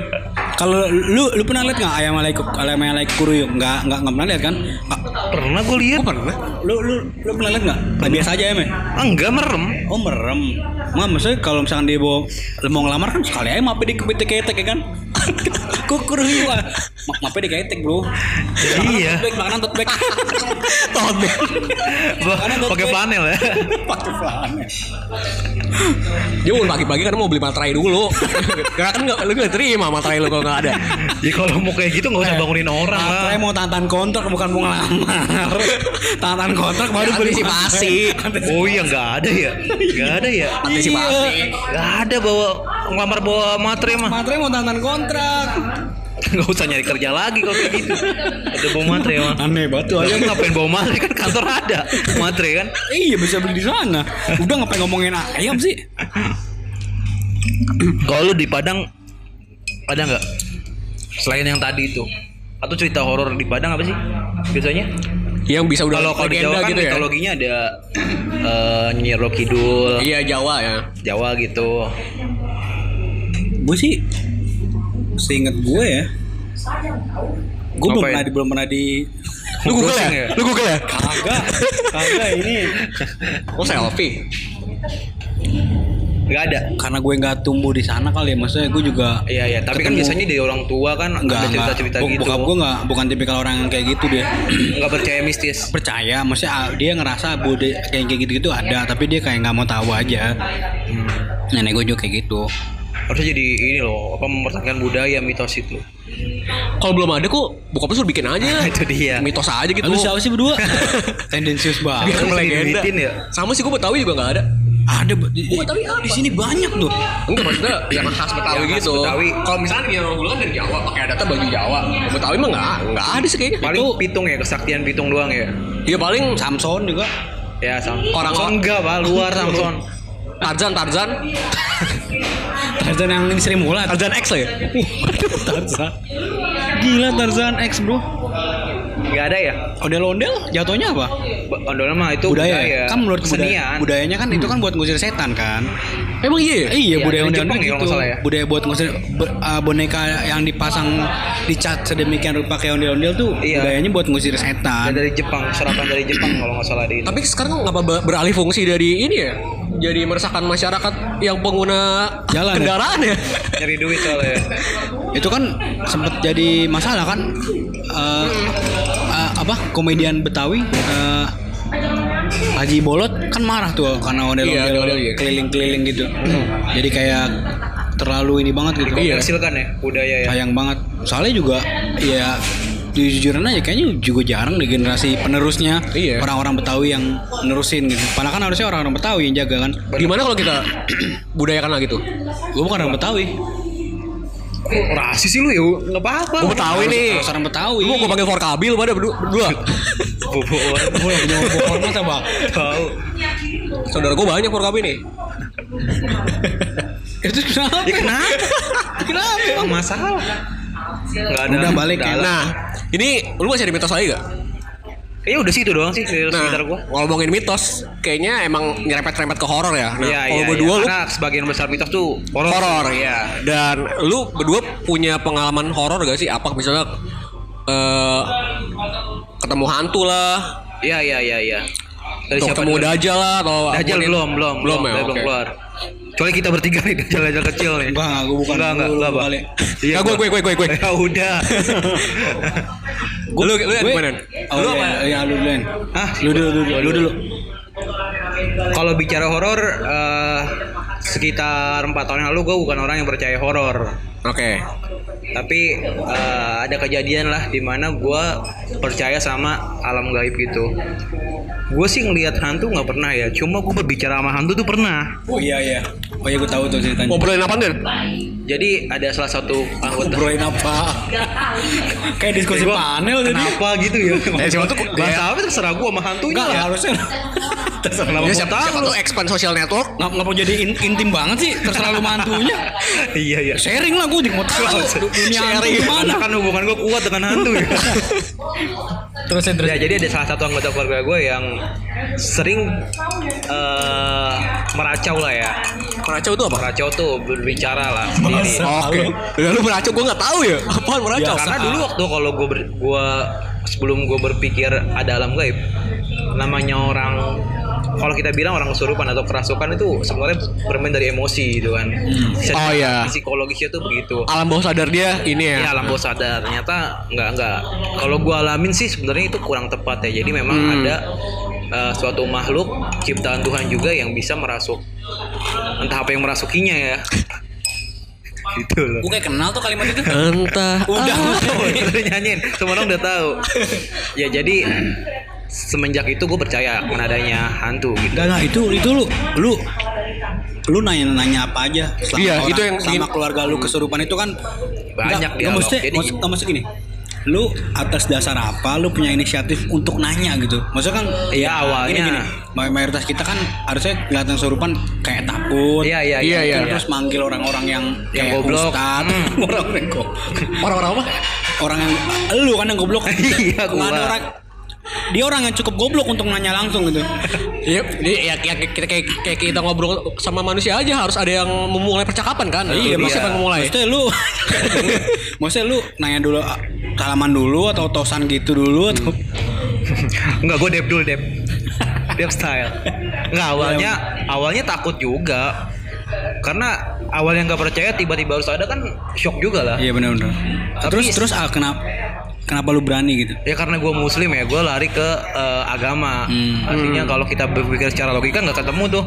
Kalau lu lu pernah lihat nggak ayam alaikum ayam alaikum kuruyuk? Nggak nggak nggak pernah lihat kan? Nggak. Pernah gue lihat. Pernah. Lu lu lu pernah lihat nggak? Biasa aja ayamnya. Ah nggak merem. Oh merem. Nggak maksudnya kalau misalkan dia bawa mau ngelamar kan sekali ayam apa diketek-ketek ya kan? Kukuruyuk. Apa diketek bro? Iya. Makanan tote bag. Tote bag. Pakai flanel ya. Pakai flanel. Dia bangun pagi-pagi karena mau beli materai dulu. Karena kan nggak, lu nggak terima materai lu kalau nggak ada. Jadi kalau mau kayak gitu nggak usah bangunin orang. Materai mau tantan kontrak bukan mau ngelamar. Tantan kontrak baru beli antisipasi. Oh iya nggak ada ya, nggak ada ya. Antisipasi. Nggak ada bawa ngelamar bawa materai mah. Materai mau tantan kontrak. Gak usah nyari kerja lagi kalau kayak gitu. Ada bawa matre emang. Aneh banget aja. Ngapain bawa matre kan kantor ada matre kan. Iya bisa beli di sana. Udah ngapain ngomongin ayam sih. Kalau lu di Padang ada nggak selain yang tadi itu? Atau cerita horor di Padang apa sih biasanya? Yang bisa udah kalau kalau di Jawa kan gitu ya? Mitologinya ada uh, Nyi Roro Kidul. Iya Jawa ya. Jawa gitu. Gue sih seinget gue ya, gue belum pernah, di, belum pernah di lu google ya, lu google ya, kagak, kagak ini, oh selfie, nggak ada, karena gue nggak tumbuh di sana kali ya, maksudnya gue juga, iya iya, tapi ketemu, kan biasanya dari orang tua kan nggak ada cerita-cerita gitu, bokap gue nggak, bukan tipikal orang yang kayak gitu dia, nggak percaya mistis, percaya, maksudnya dia ngerasa bude kayak gitu gitu ada, tapi dia kayak nggak mau tahu aja, hmm. Nenek gue juga kayak gitu. Harusnya jadi ini loh, apa mempertahankan budaya mitos itu. Kalau belum ada kok, bokapnya suruh bikin aja. Itu dia. Mitos aja gitu. Lu siapa sih berdua? Tendensius banget. Biar melegenda. Ya? Sama sih, gue Betawi juga nggak ada. Ada di, di sini banyak tuh. Enggak maksudnya yang khas Betawi ya, gitu. Kalau misalnya dia orang bulan dari Jawa pakai adatnya baju Jawa. Betawi mah nggak, nggak ada sih kayaknya. Paling itu, pitung ya, kesaktian pitung doang ya. Iya paling Samson juga. Ya Samson. Orang enggak pak, luar Samson. Tarzan, Tarzan. Tarzan yang di Sri Mulat. Tarzan X lah ya. Tarzan. Gila Tarzan X bro. Gak ada ya. Ondel-ondel jatuhnya apa? Ondel mah itu budaya, budaya. Kan menurut kesenian. Budayanya kan hmm. itu kan buat ngusir setan kan. Emang iya. Iya ya, budaya ondel-ondel gitu. Ya. Budaya buat ngusir ber, uh, boneka yang dipasang dicat sedemikian rupa kayak ondel-ondel tuh. Iya. Budayanya buat ngusir setan. Dari Jepang, serapan dari Jepang kalau nggak salah di. Tapi sekarang apa beralih fungsi dari ini ya? Jadi meresahkan masyarakat yang pengguna jalan kendaraan ya, ya? Nyari duit soalnya. Itu kan sempet jadi masalah kan uh, uh, apa komedian Betawi uh, Haji Bolot kan marah tuh karena ondel-ondel keliling-keliling gitu. Hmm. Jadi kayak terlalu ini banget gitu. Iya. Silakan ya budaya ya. Sayang banget. Soalnya juga ya jujuran aja kayaknya juga jarang di generasi penerusnya iya. Orang-orang Betawi yang nerusin gitu. Padahal kan harusnya orang-orang Betawi yang jaga kan. Gimana kalau kita budayakan lagi tuh? Gue bukan orang Betawi. Rasis sih lu ya, nggak apa-apa. Gue Betawi nih. Orang Betawi. Gue gue panggil forkabil pada berdua. Boboan, gue punya boboan masa bang. Tahu. Saudara gue banyak forkabil nih. Itu kenapa? Ya, kenapa? Kenapa? Masalah. Nggak ada. Udah balik ya. Nah ini lu masih ada mitos lagi gak? Kayaknya udah sih itu doang sih. Nah gua. Ngomongin mitos kayaknya emang nyerempet-nyerempet ke horor ya. Nah ya, kalau ya, berdua ya. Lu karena sebagian besar mitos tuh horor. Horor ya. Dan lu berdua punya pengalaman horor gak sih? Apa misalnya uh, ketemu hantu lah. Iya iya iya iya. Ketemu Dajjal lah atau Dajjal belum belum belum ya, belum okay. Keluar. Kecuali kita bertiga nih Dajjal-Dajjal kecil nih. Bang, gue bukan. Enggak, enggak, enggak, Bang. Iya, gue gue gue gue gue. Ya udah. Lu lu gimana? Lu apa? Ya lu duluan. Hah? Lu dulu dulu. Lu dulu. Kalau bicara horor uh, sekitar empat tahun yang lalu gue bukan orang yang percaya horor. Oke. Okay. Tapi uh, ada kejadian lah di mana gue percaya sama alam gaib gitu. Gue sih ngelihat hantu nggak pernah ya. Cuma gue berbicara sama hantu tuh pernah. Oh iya iya. Oh iya gue tahu tuh ceritanya. Ngobrolin apa nih? Jadi ada salah satu anggota. Ngobrolin apa? Kayak diskusi gua, panel jadi. Apa gitu ya? Eh siapa tuh? Bahasa apa terserah gue sama hantunya. Gak ya. Harusnya. Terserah ya, siapa, siapa tuh expand social network? Nggak nggak mau jadi in, intim banget sih. Terserah lu mantunya. Iya iya. Sharing lah gue mau tahu. Dunia sharing gimana kan hubungan gue kuat dengan hantu ya. Terus ya jadi ada salah satu anggota keluarga gue yang sering uh, meracau lah ya. Meracau tuh apa? Meracau tuh berbicara lah. Oke. Okay. Lu meracau gue nggak tahu ya. Apaan meracau? Ya, karena dulu waktu kalau gue ber, gue sebelum gue berpikir ada alam gaib, namanya orang kalau kita bilang orang kesurupan atau kerasukan itu sebenarnya bermain dari emosi gitu kan. Oh iya. Psikologisnya tuh begitu. Alam bawah sadar dia ini ya. Iya, alam bawah sadar. Ternyata enggak enggak. Kalau gua alamin sih sebenarnya itu kurang tepat ya. Jadi memang hmm. ada uh, suatu makhluk ciptaan Tuhan juga yang bisa merasuk entah apa yang merasukinya ya. Gitu loh. Gue kayak kenal tuh kalimat itu. Entah. Udah udah nyanyiin, semua orang udah tahu. Ya jadi semenjak itu gue percaya adanya hantu gitu. Nah, nah itu itu lu lu lu nanya-nanya apa aja sama iya, orang, itu yang sama gini. Keluarga lu kesurupan itu kan banyak dia. Maksudnya maksud gini. Lu atas dasar apa lu punya inisiatif untuk nanya gitu? Maksudnya kan iya ya, awalnya gini, gini, mayoritas kita kan harusnya kelihatan kesurupan kayak takut. Iya iya iya, iya terus iya. Manggil orang-orang yang yang goblok. Mm. Orang-orang kok. Orang-orang apa? Orang yang lu kan yang goblok. Iya gua. Orang dia orang yang cukup goblok untuk nanya langsung gitu. Iya, ya, ya kita kayak, kayak kita ngobrol sama manusia aja harus ada yang memulai percakapan kan? Iya, maksudnya pengen mulai. Maksudnya lu, maksudnya lu nanya dulu, salaman dulu atau tosan gitu dulu atau? Enggak, gue dep dulu dep, dep style. Enggak awalnya, awalnya takut juga, karena awalnya nggak percaya tiba-tiba harus ada kan shock juga lah. Iya benar-benar. Terus terus ah kenapa? Kenapa lu berani gitu? Ya karena gue muslim ya, gue lari ke uh, agama. Hmm. Artinya kalau kita berpikir secara logika nggak ketemu tuh.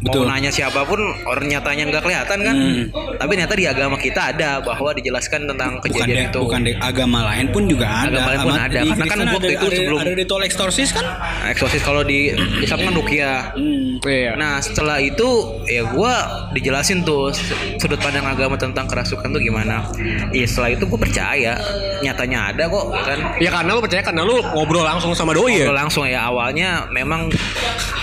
Betul. Mau nanya siapapun orang nyatanya nggak kelihatan kan. Hmm. Tapi ternyata di agama kita ada bahwa dijelaskan tentang kejadian bukan de, itu. Bukan di agama lain pun juga ada. Agama lain pun ada. Karena kan waktu ada, itu ada, sebelum ada ritual eksorsis kan? Eksorsis kalau di Islam kan ruqyah. Hmm. Nah setelah itu ya gue dijelasin tuh sudut pandang agama tentang kerasukan tuh gimana. Ya setelah itu gue percaya. Nyatanya ada kok kan. Ya karena lu percaya karena lu ngobrol langsung sama doi. Ngobrol langsung ya awalnya memang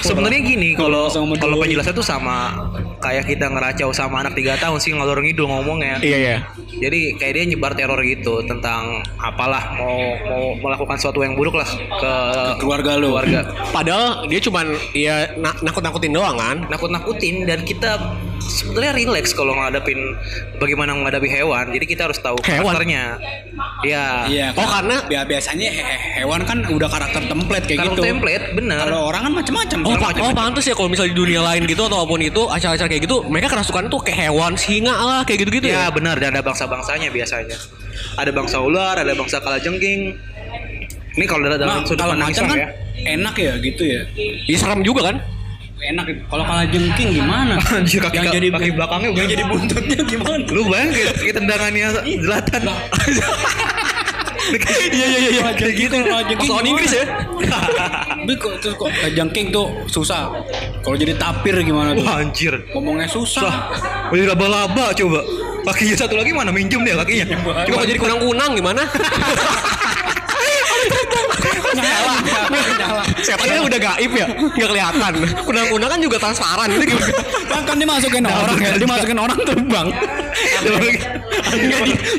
sebenarnya gini kalau kalau penjelasan tuh sama kayak kita ngeracau sama anak tiga tahun sih ngalor ngidul ngomongnya. Iya ya. Jadi kayak dia nyebar teror gitu tentang apalah mau mau melakukan sesuatu yang buruk lah ke, ke keluarga lu. Keluarga. Padahal dia cuman ya nakut-nakutin doang kan. Nakut-nakutin dan kita sebenarnya relax kalau ngadepin bagaimana menghadapi hewan. Jadi kita harus tahu karakternya. Ya. Iya. Oh karena biasanya he- hewan kan udah karakter template kayak karakter gitu. Karakter template bener. Kalau orang kan macam-macam. Oh, pa- oh pantas ya kalau misalnya di dunia lain gitu atau apapun itu acara-acara kayak gitu mereka kerasukan tuh kayak hewan, singa lah kayak gitu-gitu ya. Ya benar dan ada bangsa-bangsanya biasanya. Ada bangsa ular, ada bangsa kalajengking. Ini kalau dalam nah, sudut pandang Islam kan ya. Enak ya gitu ya. Ya serem juga kan? Enak kalau kalah jengking gimana? Anjir, kaki, yang jadi kaki belakangnya yang jadi buntutnya gimana? Lu bayangin kayak tendangannya Zlatan. Iya iya iya kayak gitu kalah jengking. Soal Inggris ya. Biko terus kok jengking tuh susah. Kalau jadi tapir gimana tuh? Wah, anjir. Ngomongnya susah. Udah laba-laba coba. Kakinya satu lagi mana minjem dia kakinya. Coba jadi kunang-kunang gimana? Nyala, nyala. Setannya udah gaib ya, nggak kelihatan. Kunang-kunang kan juga transparan, gitu. Bang kan dimasukin orang, ya. Dimasukin orang terbang.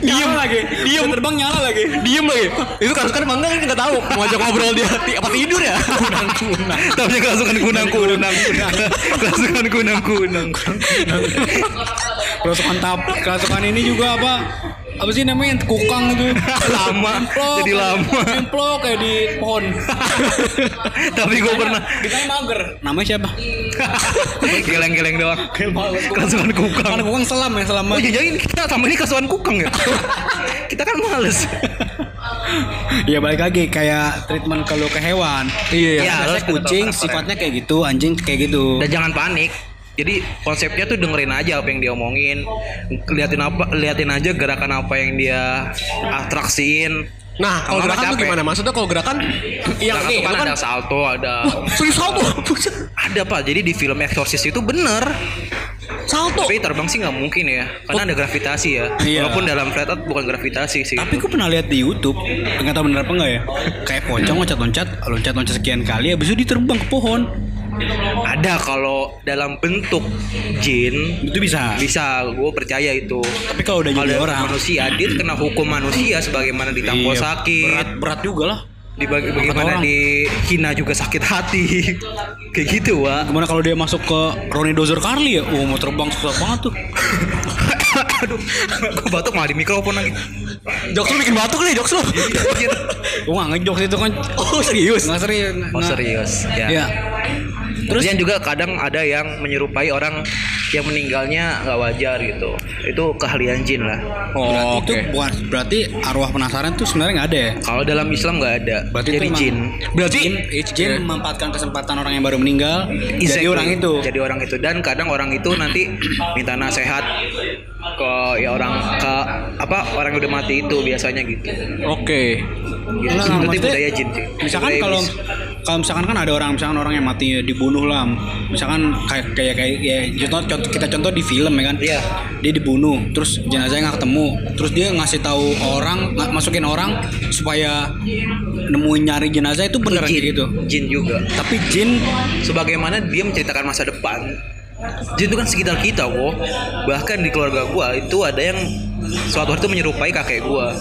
Diem lagi, diem terbang nyala lagi, diem lagi. Itu kerasukan bang kan nggak tahu. Mau ajak ngobrol dia, apa tidur ya? Kunang-kunang. Tapi kerasukan kunang-kunang, kerasukan kunang-kunang. Kerasukan tap, kerasukan ini juga apa? Apa sih namanya kukang itu lama emplok, jadi lama emplok kayak di pohon. Tapi gue pernah kita mager namanya siapa geleng-geleng doang kerasukan kukang kan kukang selam ya selam oh jangan kita sama ini kerasukan kukang ya kita kan males. Ya balik lagi kayak treatment kalau ke hewan iya ya, harus kucing sifatnya kayak gitu anjing kayak gitu dan jangan panik. Jadi konsepnya tuh dengerin aja apa yang dia omongin, liatin apa, liatin aja gerakan apa yang dia atraksiin. Nah, kalau gerakan tuh gimana? Maksudnya kalau gerakan yang nih kan ada salto, ada wah, serius salto. Ada Pak. Jadi di film Exorcist itu bener. Salto. Tapi terbang sih nggak mungkin ya, karena oh. Ada gravitasi ya. Iya. Walaupun dalam flat earth bukan gravitasi sih. Tapi gue pernah lihat di YouTube, nggak tahu bener apa nggak ya? Kayak pocong loncat-loncat, loncat-loncat sekian kali, abis itu diterbang ke pohon. Ada kalau dalam bentuk jin itu bisa bisa gue percaya itu tapi kalau udah jadi orang manusia dia kena hukum manusia sebagaimana ditampol iya, sakit berat berat juga lah dibagi bagaimana dihina juga sakit hati kayak gitu wa gimana kalau dia masuk ke Ronnie Dozer Carly ya oh mau terbang susah banget tuh. Aduh gue batuk malah di mikrofon lagi. Jokes lu bikin batuk nih jokes lu. Gue gak ngejokes itu kan. Oh serius? Gak serius. Oh serius. Ya, ya. Terus yang juga kadang ada yang menyerupai orang yang meninggalnya nggak wajar gitu. Itu keahlian jin lah. Oh, berarti okay. Itu bukan berarti arwah penasaran tuh sebenarnya nggak ada ya? Kalau dalam Islam nggak ada. Berarti jadi jin. Berarti jin, jin yeah. memanfaatkan kesempatan orang yang baru meninggal. Exactly. Jadi orang itu. Jadi orang itu, dan kadang orang itu nanti minta nasihat ke ya orang ke apa orang yang udah mati itu biasanya gitu. Oke. Okay. Gitu. Nah, nah, maksudnya budaya jin. Misalkan kalau kalau misalkan kan ada orang misalkan orang yang matinya dibunuh lah. Misalkan kayak kayak kayak ya, contoh kita contoh di film ya kan. Iya. Dia dibunuh, terus jenazahnya enggak ketemu. Terus dia ngasih tahu orang, masukin orang supaya nemuin nyari jenazah itu beneran jin, gitu. Jin juga. Tapi jin sebagaimana dia menceritakan masa depan. Jin itu kan sekitar kita kok. Bahkan di keluarga gua itu ada yang suatu hari itu menyerupai kakek gua.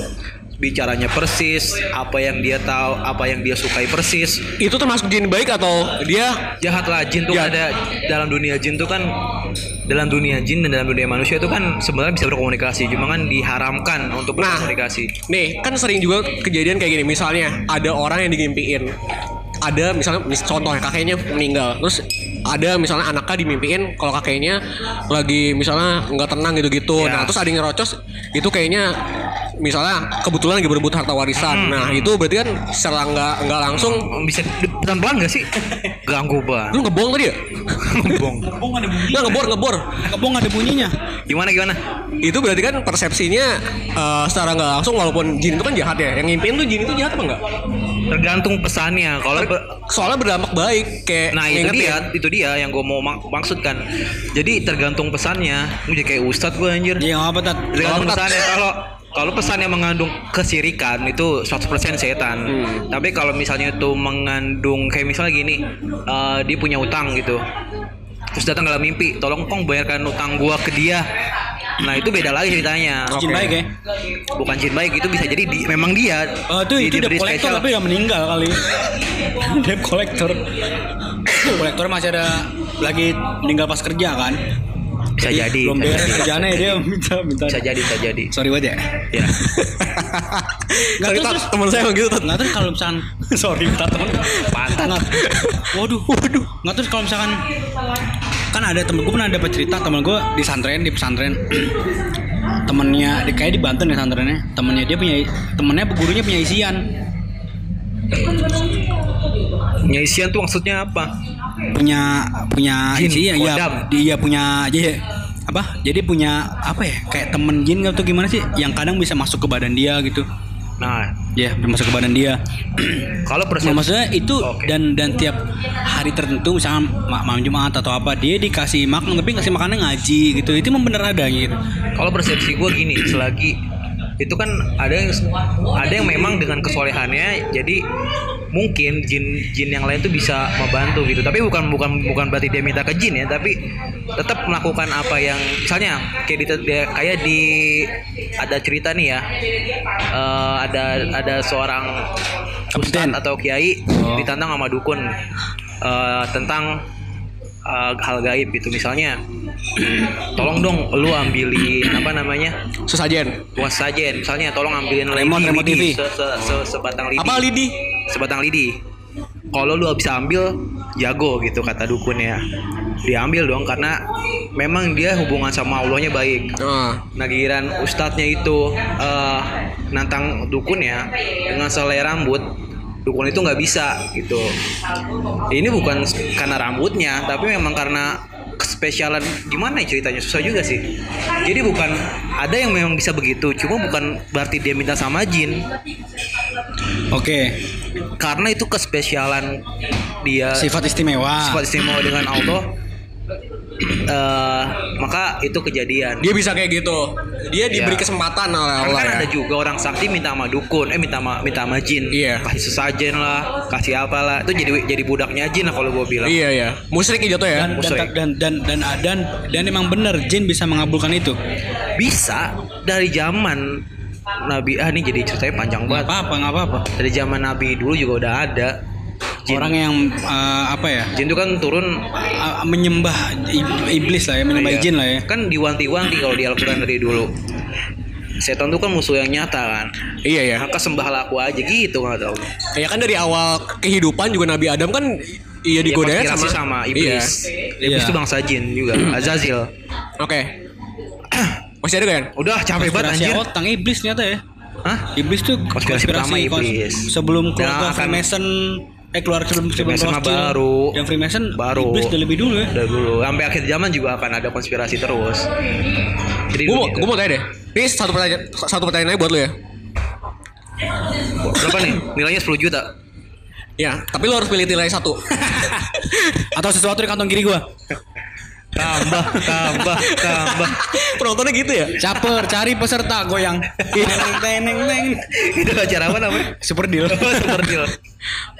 Bicaranya persis, apa yang dia tahu, apa yang dia sukai persis. Itu termasuk jin baik atau dia jahat lah? Jin tuh jahat. Ada dalam dunia jin tuh kan, dalam dunia jin dan dalam dunia manusia itu kan sebenarnya bisa berkomunikasi, cuma kan diharamkan untuk berkomunikasi. Nah, nih kan sering juga kejadian kayak gini, misalnya ada orang yang digimpiin, ada misalnya contohnya kakeknya meninggal, terus ada misalnya anaknya dimimpiin kalau kakeknya lagi misalnya nggak tenang gitu-gitu ya. Nah terus ada yang nyerocos itu kayaknya misalnya kebetulan lagi berebut harta warisan. hmm. Nah itu berarti kan secara nggak nggak langsung bisa pelan-pelan nggak sih ganggu banget. Lu ngebong tadi ya? ngebong ngebong ada bunyinya. ngebor ngebor ngebong ada bunyinya. Gimana gimana? Itu berarti kan persepsinya uh, secara nggak langsung walaupun jin itu kan jahat ya, yang ngimpiin tuh jin itu jahat apa enggak? Tergantung pesannya. Kalau Ter- soalnya berdampak baik kayak nah itu dia ya? Itu dia yang gue mau mak- maksudkan. Jadi tergantung pesannya. Gue jadi kayak ustad gue anjir. Iya apa tat? Tergantung pesannya. Kalau kalau pesan yang mengandung kesirikan itu seratus persen setan. Hmm. Tapi kalau misalnya itu mengandung kayak misalnya gini, uh, dia punya utang gitu. Terus datang dalam mimpi, tolong kong bayarkan utang gua ke dia. Nah itu beda lagi ceritanya. Jin baik ya? Bukan jin baik, itu bisa jadi di, memang dia. Oh itu di, itu debt collector tapi udah meninggal kali. Debt collector. Kolektor masih ada lagi meninggal pas kerja kan? Bisa jadi. jadi belum beres kerjanya dia minta minta. Bisa jadi, bisa jadi. Sorry banget ya. Iya. Enggak kita teman saya begitu tuh. Enggak terus kalau misalkan sorry minta teman pantat. Waduh, waduh. Enggak terus kalau misalkan kan ada temen gue pernah dapat cerita temen gue di pesantren di pesantren temennya kayak di Banten ya pesantrennya temennya dia punya temennya gurunya punya isian punya isian tuh maksudnya apa punya punya isian ya dia punya aja ya apa jadi punya apa ya kayak temen jin atau gimana sih yang kadang bisa masuk ke badan dia gitu. Nah, ya yeah, masuk ke badan dia. Kalau persepsi nah, maksudnya itu okay. dan dan tiap hari tertentu misalkan malam Jumat atau apa dia dikasih makan tapi ngasih makannya ngaji gitu. Itu memang bener ada gitu. Kalau persepsi gue gini, selagi itu kan ada yang ada yang memang dengan kesolehannya jadi mungkin jin-jin yang lain tuh bisa membantu gitu. Tapi bukan bukan bukan berarti dia minta ke jin ya, tapi tetap melakukan apa yang misalnya kayak di kayak di ada cerita nih ya. Uh, ada ada seorang ustaz atau kiai oh. ditantang sama dukun uh, tentang uh, hal gaib gitu misalnya. Tolong dong lu ambilin apa namanya sesajen buat sesajen misalnya tolong ambilin remote remote T V se, se, se, sebatang lidi apa lidi sebatang lidi kalau lu bisa ambil jago gitu kata dukunnya diambil dong karena memang dia hubungan sama Allahnya baik. uh. Nah giliran ustadznya itu uh, nantang dukunnya dengan selai rambut dukun itu nggak bisa gitu. Ini bukan karena rambutnya tapi memang karena kespesialan gimana ceritanya susah juga sih. Jadi bukan ada yang memang bisa begitu, cuma bukan berarti dia minta sama jin. Oke, okay. Karena itu kespesialan dia sifat istimewa. Sifat istimewa dengan Allah. Uh, maka itu kejadian. Dia bisa kayak gitu. Dia diberi yeah. kesempatan oleh Allah. Kan ya. Ada juga orang sakti minta sama dukun, eh minta sama minta sama jin. Yeah. Kasih sesajen lah, kasih apalah. Itu jadi jadi budaknya jin lah kalau gue bilang. Iya yeah, ya. Yeah. Musyrik ya jatuh ya. Dan dan dan dan dan dan emang benar jin bisa mengabulkan itu. Bisa dari zaman Nabi. Ah ini jadi ceritanya panjang banget. Gak apa-apa, gak apa-apa. Dari zaman Nabi dulu juga udah ada. Jin. Orang yang uh, apa ya? Jin itu kan turun uh, menyembah iblis lah ya, menyembah iya. jin lah ya. Kan diwanti-wanti kalau di Al-Quran dari dulu. Setan itu kan musuh yang nyata kan. Iya ya. Maka sembahlah aku aja gitu nggak tahu. Ya kan dari awal kehidupan juga Nabi Adam kan Iya, digodain ya, sama sama iblis. Iya. Iblis itu iya. bangsa jin juga, Azazil. Oke. Masih ada kan? Udah capek banget anjir. Konspirasi otak iblis ternyata ya. Hah? Iblis tuh konspirasi pertama iblis. Kons- sebelum keluar Freemason eh keluar sebelum Freemason baru. Yang Freemason baru. Iblis udah lebih dulu ya. Udah dulu. Sampai akhir zaman juga akan ada konspirasi terus. Jadi gua mau, gua mau tanya deh. Ini satu pertanyaan satu pertanyaan aja buat lu ya. Berapa nih? Nilainya sepuluh juta. Ya, tapi lo harus pilih nilai satu. Atau sesuatu di kantong kiri gue. Tambah, tambah, tambah. Penontonnya gitu ya? Caper, cari peserta goyang. Teneng, teneng, teneng. Itu acara apa namanya? Super deal. Super deal.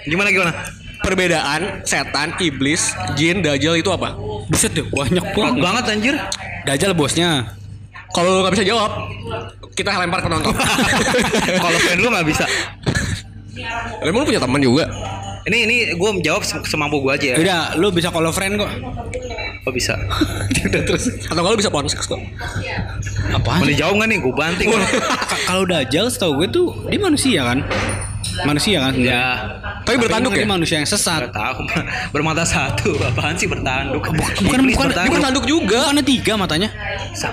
Gimana, gimana? Perbedaan setan, iblis, jin, dajjal itu apa? Buset deh, banyak banget. Banget anjir. Dajjal bosnya. Kalau lo gak bisa jawab, kita lempar ke penonton. Kalau fan lo gak bisa. Emang lu punya teman juga? Ini ini gue menjawab semampu gue aja ya. Udah, lu bisa call friend kok. Kok bisa? Udah terus. Atau kalau bisa ponsel kok. Apaan? Boleh jauh nggak nih? Gue banting. Kalau dajjal setahu gue tuh dia manusia kan? Manusia kan? Ya. Tapi bertanduk ya? Dia manusia yang sesat. Tahu. Bermata satu. Apaan sih bertanduk? Bukan bukan bertanduk. Bertanduk juga. Karena tiga matanya.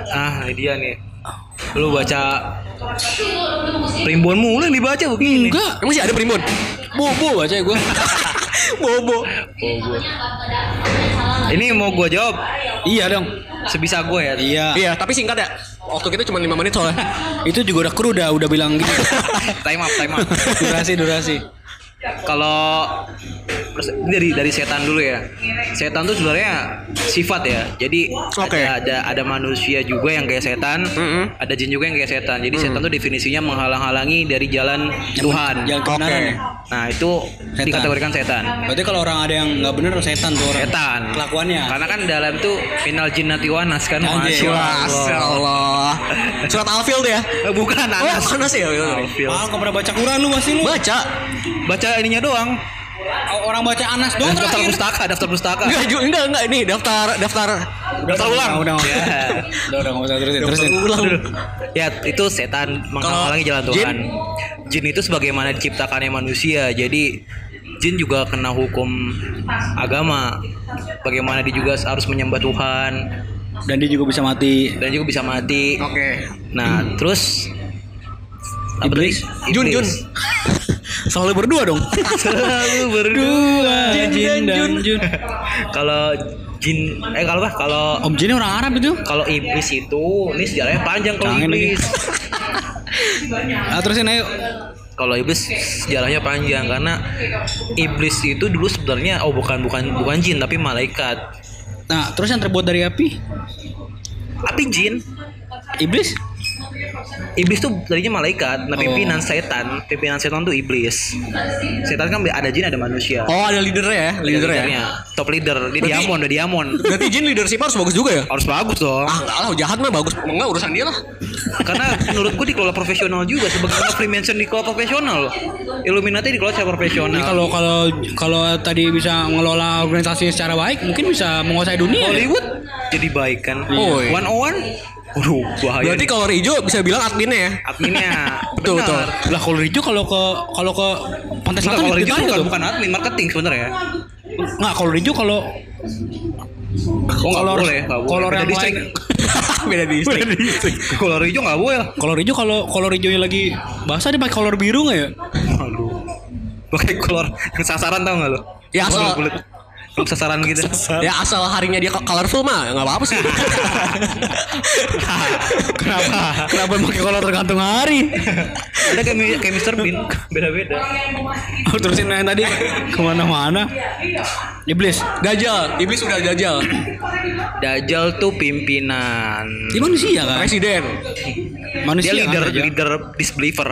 Ah, dia nih. Lu baca primbon mulu yang dibaca begini. Enggak, emang sih ada primbon. Bobo baca gue. Bobo. Bobo. Ini mau gue jawab? Iya dong. Sebisa gue ya. Iya. Iya, tapi singkat ya. Waktu kita cuma lima menit soalnya. Itu juga udah kru udah udah bilang gitu. Time up, time up. Durasi, durasi. Kalau dari dari setan dulu ya. Setan tuh sebenarnya sifat ya. Jadi okay. ada, ada ada manusia juga yang kayak setan, mm-hmm. ada jin juga yang kayak setan. Jadi mm-hmm. setan tuh definisinya menghalang-halangi dari jalan yang Tuhan. Jalan kebenaran. Okay. Nah, itu setan. Dikategorikan setan. Berarti kalau orang ada yang enggak benar setan tuh orang. Setan kelakuannya. Karena kan dalam tuh final jinnati wanas kan. Masyaallah. Surat Al-Fil tuh ya. Bukan Anas. Oh, Anas ya. Al-Fil. Ah, kau pernah baca Quran lu masih lu? Baca. Baca ininya doang. Orang baca Anas doang. Daftar terakhir. Pustaka, daftar pustaka. Enggak, enggak, enggak ini daftar daftar daftar ulang. Udah, udah. Udah, udah enggak usah terusin, terusin. Ya, itu setan menghalangi jalan Tuhan. Jin itu sebagaimana diciptakannya manusia. Jadi jin juga kena hukum agama. Bagaimana dia juga harus menyembah Tuhan dan dia juga bisa mati. Dan juga bisa mati. Oke. Okay. Nah, hmm. terus Iblis. Iblis. Jun Jun. Selalu berdua dong. Selalu berdua. Jin, jin dan Jun. Kalau jin eh kalau apa? Kalau Om Jin orang Arab itu. Kalau iblis itu ini sejarahnya panjang kalau iblis. Ah terusin ayo. Kalau iblis sejarahnya panjang karena iblis itu dulu sebenarnya oh bukan bukan bukan jin tapi malaikat. Nah, terus yang terbuat dari api? Api jin. Iblis? Iblis tuh tadinya malaikat, nah pimpinan oh. setan, pimpinan setan tuh iblis. Setan kan ada jin ada manusia. Oh ada leadernya ya, leader leadernya, ya? Top leader, dia diamond, dia diamond. Berarti jin leadership harus bagus juga ya? Harus bagus dong. Ah nggak lah, jahat mah bagus, enggak urusan dia lah. Karena menurut gua dikelola profesional juga, sebagaimana Freemason dikelola profesional, Illuminati dikelola secara profesional. Kalau kalau kalau tadi bisa mengelola organisasi secara baik, mungkin bisa menguasai dunia. Hollywood ya? Jadi baik kan. Oh, iya. one oh one Waduh, bahaya. Berarti kalau Rijo bisa bilang adminnya ya? Adminnya. Betul, betul. Lah kalau Rijo kalau ke kalau ke Pantai Selatan itu bukan, bukan admin marketing sebenarnya. Enggak, kalau Rijo kalau oh, kalau boleh, kalau yang lain beda distrik. distrik. Kalau Rijo enggak boleh. Kalau Rijo kalau kalau Rijonya lagi basah dia pakai kolor biru enggak ya? Aduh. Pakai kolor yang sasaran tau enggak lo? Ya asal sasaran gitu. Sasaran. Ya asal harinya dia colorful mah enggak apa-apa sih. Kenapa? Kenapa pakai color tergantung hari? Ada kayak kayak Mister Bean beda-beda. Oh, terusin yang tadi kemana-mana. Iblis, Dajjal, iblis udah Dajjal. Dajjal tuh pimpinan. Dia manusia kan? Presiden. Manusia dia leader, kan, leader disbeliever.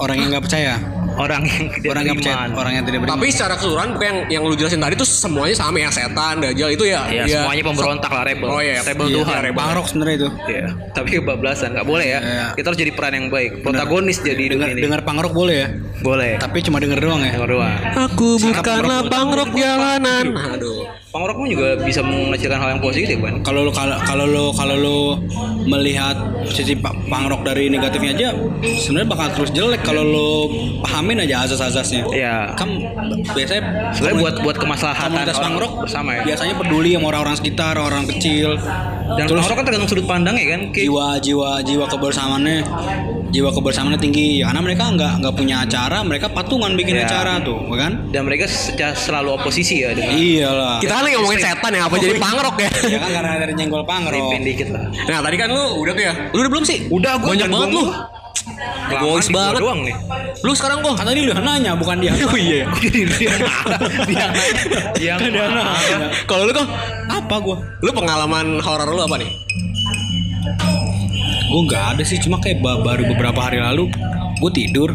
Orang yang nggak percaya, orang yang tidak orang beriman, percaya, orang yang tidak beriman. Tapi secara keseluruhan, yang yang lu jelasin tadi tuh semuanya sama ya, setan, dajjal itu ya. Iya, ya, semuanya pemberontak lah, rebel. Oh iya, rebel iya, Tuhan, iya, rebel. Parok sebenarnya itu. Iya. Tapi kebablasan, nggak boleh ya. Iya. Kita harus jadi peran yang baik, protagonis bener. Jadi dengar dengar pangrok boleh ya? Boleh. Tapi cuma denger doang ya. Denger doang. Aku bukanlah pangrok jalanan. Aduh. Pangrok pun juga bisa menghasilkan hal yang positif kan. Kalau lo kalau kalau lo kalau lo melihat sisi pangrok dari negatifnya aja, sebenarnya bakal terus jelek kalau lo pahamin aja azas-azasnya. Iya. Kan biasanya sebenarnya buat buat kemaslahatan komunitas pangrok bersama ya. Biasanya peduli sama orang-orang sekitar, orang kecil. Dan pangrok kan tergantung sudut pandangnya kan. Kayak... Jiwa jiwa jiwa kebersamaannya, jiwa kebersamaannya tinggi. Ya, karena mereka nggak nggak punya acara, mereka patungan bikin ya. Acara tuh, kan? Dan mereka secara selalu oposisi ya. Dengan... Iyalah. Kita kali ngomongin setan ya, apa oh, jadi pangrok ya? Ya kan karena dari nyenggol pangrok. Ripin dikit lah. Nah tadi kan lu udah tuh ya? Lu udah belum sih? Udah, gue banyak banget lu. Boys banget. Doang nih. Lu sekarang kok? Kan tadi lu nanya bukan dia. Oh iya. Dia dia dia. Kalau lu kok? Apa gua? Lu pengalaman horor lu apa nih? Gue nggak ada sih, cuma kayak baru beberapa hari lalu gue tidur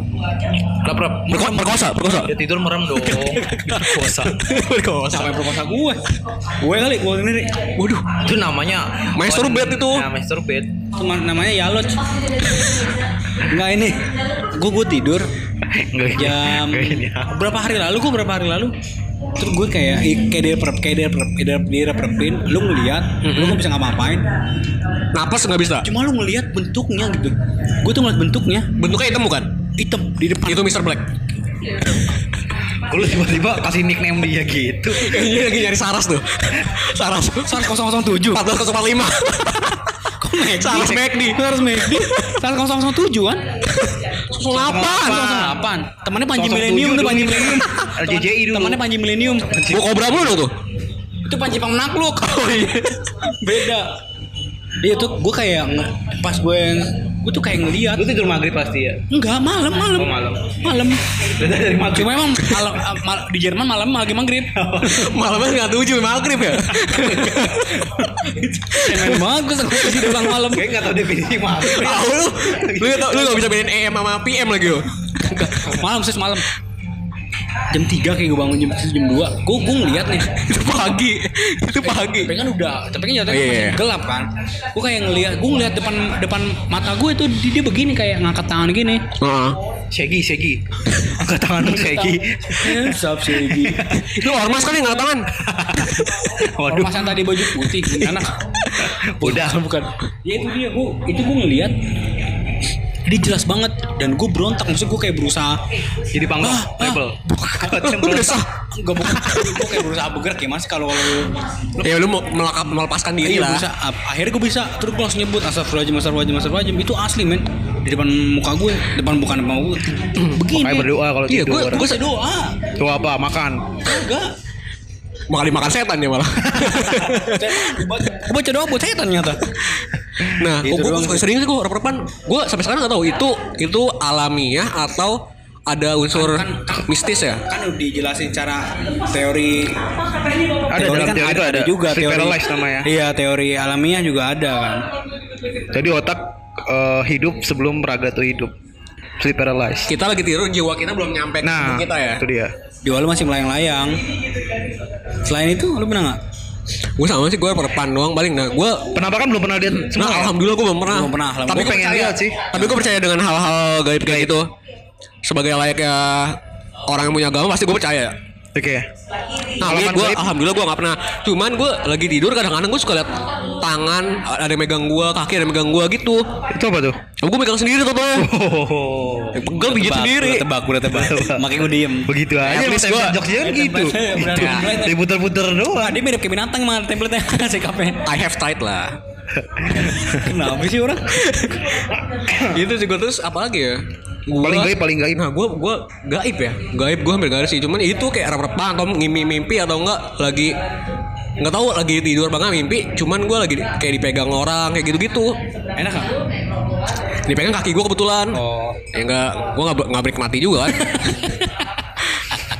Rep-rep Perkosa Perkosa ya, tidur merem dong. Perkosa Perkosa sampai perkosa gue Gue kali Gue sendiri. Waduh. Itu namanya Master Bed itu Nah Master Bed Itu namanya Yaloch. Enggak ini Gue gue tidur jam berapa hari lalu Gue berapa hari lalu terus gue kayak kayak dia perp kayak dia perp dia perpin lu ngeliat mm-hmm. lu nggak bisa ngapa-ngapain, napas nggak bisa, cuma lu ngeliat bentuknya gitu. Gue tuh ngeliat bentuknya bentuknya hitam bukan hitam di depan itu Mister Black. Lu tiba-tiba kasih nickname dia gitu. Dia lagi nyari Saras tuh. Saras Saras nol nol tujuh empat belas nol empat lima. Kok Mac Saras Mac di Saras Mac di Saras nol nol tujuh kan nol nol delapan temannya Panji Millennium tuh. Panji Millennium R J J I dulu temannya Panji Millennium. Gua Kobra mulu tuh. Itu Panji Pangnakluk. Oh iya. Beda. Dia tuh gua kayak pas gue gue tuh kayak ngeliat. Lu tidur maghrib pasti ya? Enggak, malam malam. Oh, malam. Malam. Beda dari maghrib. Cuma emang kalau mal- di Jerman malam lagi maghrib. Malamnya nggak tujuh maghrib ya. Emang banget gue selalu tidur malam. Gue nggak tahu definisi maghrib. Tahu lu? Lu nggak lu nggak bisa bedain A M sama P M lagi lo. Malam sih malam. Jam tiga kayak gue bangun jam jam dua. Gue gue ngeliat nih. Itu pagi. Itu pagi. Tapi kan udah. Tapi kan jatuhnya yeah. masih gelap kan. Gue kayak ngeliat. Gue ngeliat depan depan mata gue tuh dia begini kayak ngangkat tangan gini. Uh-huh. Shaggy Shaggy. Angkat tangan tuh Shaggy. Sab Shaggy. Itu ormas kan yang ngangkat tangan. Waduh. Ormas yang tadi baju putih. Anak. Udah bukan. Ya itu dia. Gue itu gue ngeliat. Dia jelas banget dan gue berontak, maksud gue kayak berusaha jadi panggil ah, rebel. Gue berusaha, gue bukan, gue kayak berusaha bergerak ya mas kalau ya lu mau melakap melepaskan diri lah. Akhirnya gue bisa, terus gue langsung nyebut astagfirullahaladzim, astagfirullahaladzim, astagfirullahaladzim. Itu asli men di depan muka gue, depan bukan depan gue. Begini. Makanya berdoa kalau tidur. Iya, gue gue berdoa. Tuh apa makan? Enggak. Makan dimakan setan dia malah. Gue baca doa buat setan nyata. Nah, gitu gue doang. Sering sih gue rep-repan. Gue sampai sekarang nggak tahu itu itu alamiah atau ada unsur kan, kan, mistis ya? Kan udah dijelasin cara teori. Ada teori kan teori ada, ada juga teori. Namanya. Iya teori alamiah juga ada kan. Jadi otak uh, hidup sebelum raga tuh hidup. Sleep paralysis. Kita lagi tiru jiwa kita belum nyampe ke nah, kita ya. Itu dia. Jiwa lu masih melayang-layang. Selain itu lu pernah nggak? Gue sama sih, gue perpan doang paling. Nah gue penampakan belum pernah lihat semua nah, ya? Alhamdulillah gue belum pernah, belum pernah. Tapi gue pengen lihat sih. Tapi gue percaya dengan hal-hal gaib kayak gitu. Sebagai layaknya orang yang punya agama pasti gue percaya. Oke okay. Nah gue alhamdulillah gue gak pernah. Cuman gue lagi tidur kadang-kadang gue suka lihat tangan ada yang megang gue, kaki ada yang megang gue gitu. Itu apa tuh? Oh, gue megang sendiri tuh tuh. Pegang pijit sendiri. Udah tebak, udah tebak. Makanya gue diem. Begitu aja. Mas gue jokesnya gitu. Diputer-puter doang. Dia mirip kayak binatang malah template-nya sikapnya. I have tight lah. Kenapa sih orang? Itu sih gue terus apa lagi ya? Gua, paling gaib paling gaib nah gue gue gaib ya gaib gue hampir garis sih cuman itu kayak rep-repan atau mimpi-mimpi atau enggak lagi nggak tahu lagi tidur banget mimpi cuman gue lagi kayak dipegang orang kayak gitu-gitu enak nggak dipegang kaki gue kebetulan oh ya nggak gue nggak nggak berikmati juga kan.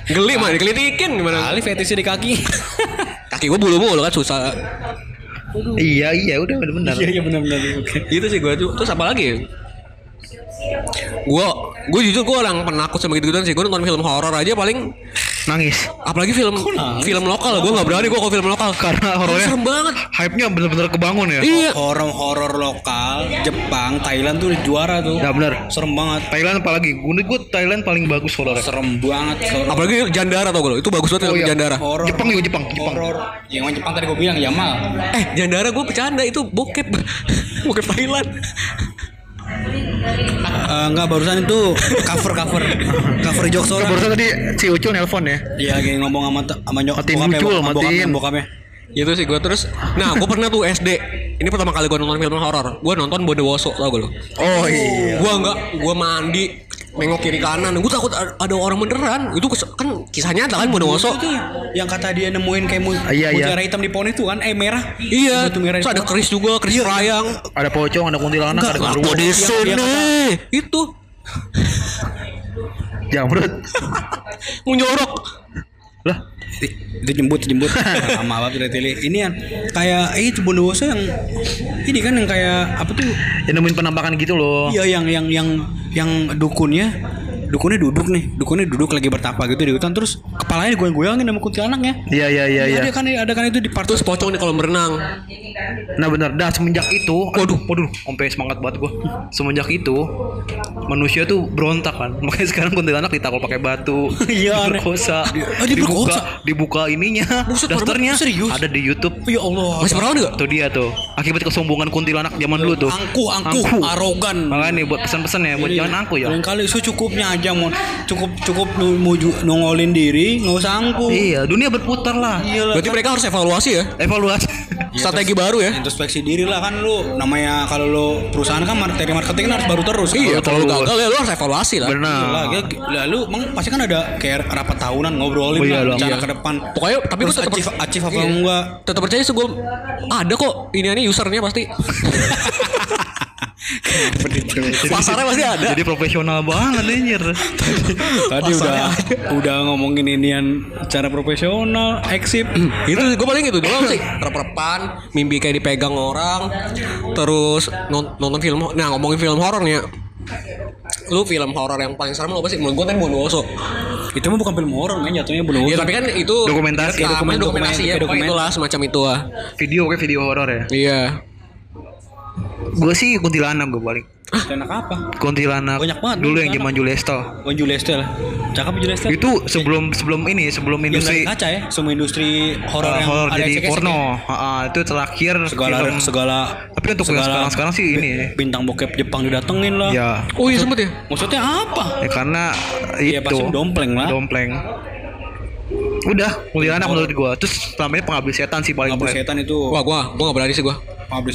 Geli mah dikelitikin gimana kali fetisnya di kaki. Kaki gue bulu-bulu kan susah. Aduh. iya iya udah benar iya iya benar-benar itu sih gue tuh. Terus apa lagi Gue, gue jujur gue orang penakut sama gitu-gituan sih. Gue nonton film horor aja paling nangis. Apalagi film film lokal, gue nggak berani gue kalau film lokal karena horornya serem banget. Hype-nya bener-bener kebangun ya. Iya. Horor-horor lokal Jepang, Thailand tuh juara tuh. Ya bener. Serem banget. Thailand apalagi. Gue Thailand paling bagus horornya. Serem banget. Horror. Apalagi Jandara tau gue loh. Itu bagus banget oh, iya. Jandara. Horror. Jepang juga Jepang. Jepang. Horor. Yang Jepang tadi gue bilang Yamal. Eh Jandara gue bercanda itu bokep. Bokep Thailand. Uh, enggak barusan itu cover cover cover jokes orang. Barusan tadi si Ucul nelpon ya. Iya kayak ngomong sama sama nyok Ucul matiin bokapnya. Itu sih gue terus. Nah gue pernah tuh S D. Ini pertama kali gue nonton film horor. Gue nonton Bondowoso tau gak lo? Oh iya. Gue enggak. Gue mandi. Nengok kiri kanan. Gue takut ada orang beneran. Itu kan kisah nyata kan Bondowoso. Yang kata dia nemuin kayak mutiara iya, iya. hitam di pohon itu kan. Eh merah. Iya. Terus ada keris juga. Keris iya, rayang. Ada pocong. Ada kuntilanak. Ada aku di sini. Itu jamrut. Munjorok. Lah itu jembut jembut sama apa tele ini kan kayak eh, itu Bondowoso yang ini kan yang kayak apa tuh yang nemuin penampakan gitu loh. Iya yang yang yang yang dukunnya dukunnya duduk nih dukunnya duduk lagi bertapa gitu di hutan terus kepalanya digoyang-goyangin sama kuntilanak ya. Iya iya iya iya. Ada kan ada kan itu di part terus pocong di kolam renang. Nah benar dah semenjak itu waduh waduh sampai semangat banget gua. Semenjak itu manusia tuh berontak kan. Makanya sekarang kuntilanak ditakol pakai batu. Iya diperkosa. Oh, dibuka dibuka ininya. Buset, dasternya serius? Ada di YouTube. Ya Allah. Masih perawan enggak? Tuh dia tuh. Akibat kesombongan kuntilanak zaman dulu tuh. Angkuh angkuh angku. Arogan. Makanya buat pesan-pesan ya buat jangan angkuh ya. Lain kali secukupnya aja mau cukup cukup nuju nongolin diri nggak usah angkuh. Iya dunia berputar lah. Iyalah, berarti kan mereka harus evaluasi ya evaluasi ya, strategi baru ya introspeksi diri lah kan lu namanya kalau lu perusahaan kan materi marketing harus baru terus. Iya kalau lu gagal ya lu harus evaluasi lah. Benar. Lalu pasti kan ada kayak rapat tahunan ngobrolin oh, iya, lah, cara iya. ke depan. Pokoknya tapi gue tetap achieve, achieve apa iya. enggak tetap percaya sih gue ada kok ini ini usernya pasti. Pasarnya pasti ada. Jadi profesional banget anjir. Tadi, tadi udah ada. Udah ngomongin inian cara profesional, eksip. Itu gue paling gitu doang sih. Rep-repan, mimpi kayak dipegang orang. Terus nonton film. Nah, ngomongin film horor nih ya. Lu film horor yang paling serem lu apa sih? Menurut gue kan Bondowoso. Itu mah bukan film horor kan jatuhnya Bondowoso. Ya tapi kan itu dokumentasi, ya, dokumen, dokumentasi dokumen, ya, dokumen. Itulah semacam itu lah. Video kayak video horor ya. Iya. Gue sih kuntilanak gue paling. Kuntilanak apa? Kuntilanak. Banyak banget. Dulu yang zaman Julie Estelle. Oh Julie Estelle. Cakep Julie Estelle. Itu sebelum sebelum ini sebelum industri yang kaca ya, sebelum industri horor uh, yang horror ada jadi porno. Heeh, itu terakhir segala film, segala tapi untuk segala, yang sekarang sekarang sih ini bintang bokep Jepang didatengin lah. Ya. Oh iya sempet ya. Maksudnya apa? Ya karena ya, itu dompleng lah. Dompleng. Udah, kuntilanak menurut gue. Terus selamanya Pengabdi Setan sih paling. Pengabdi Setan itu. Wah, gua gua enggak berani sih gua.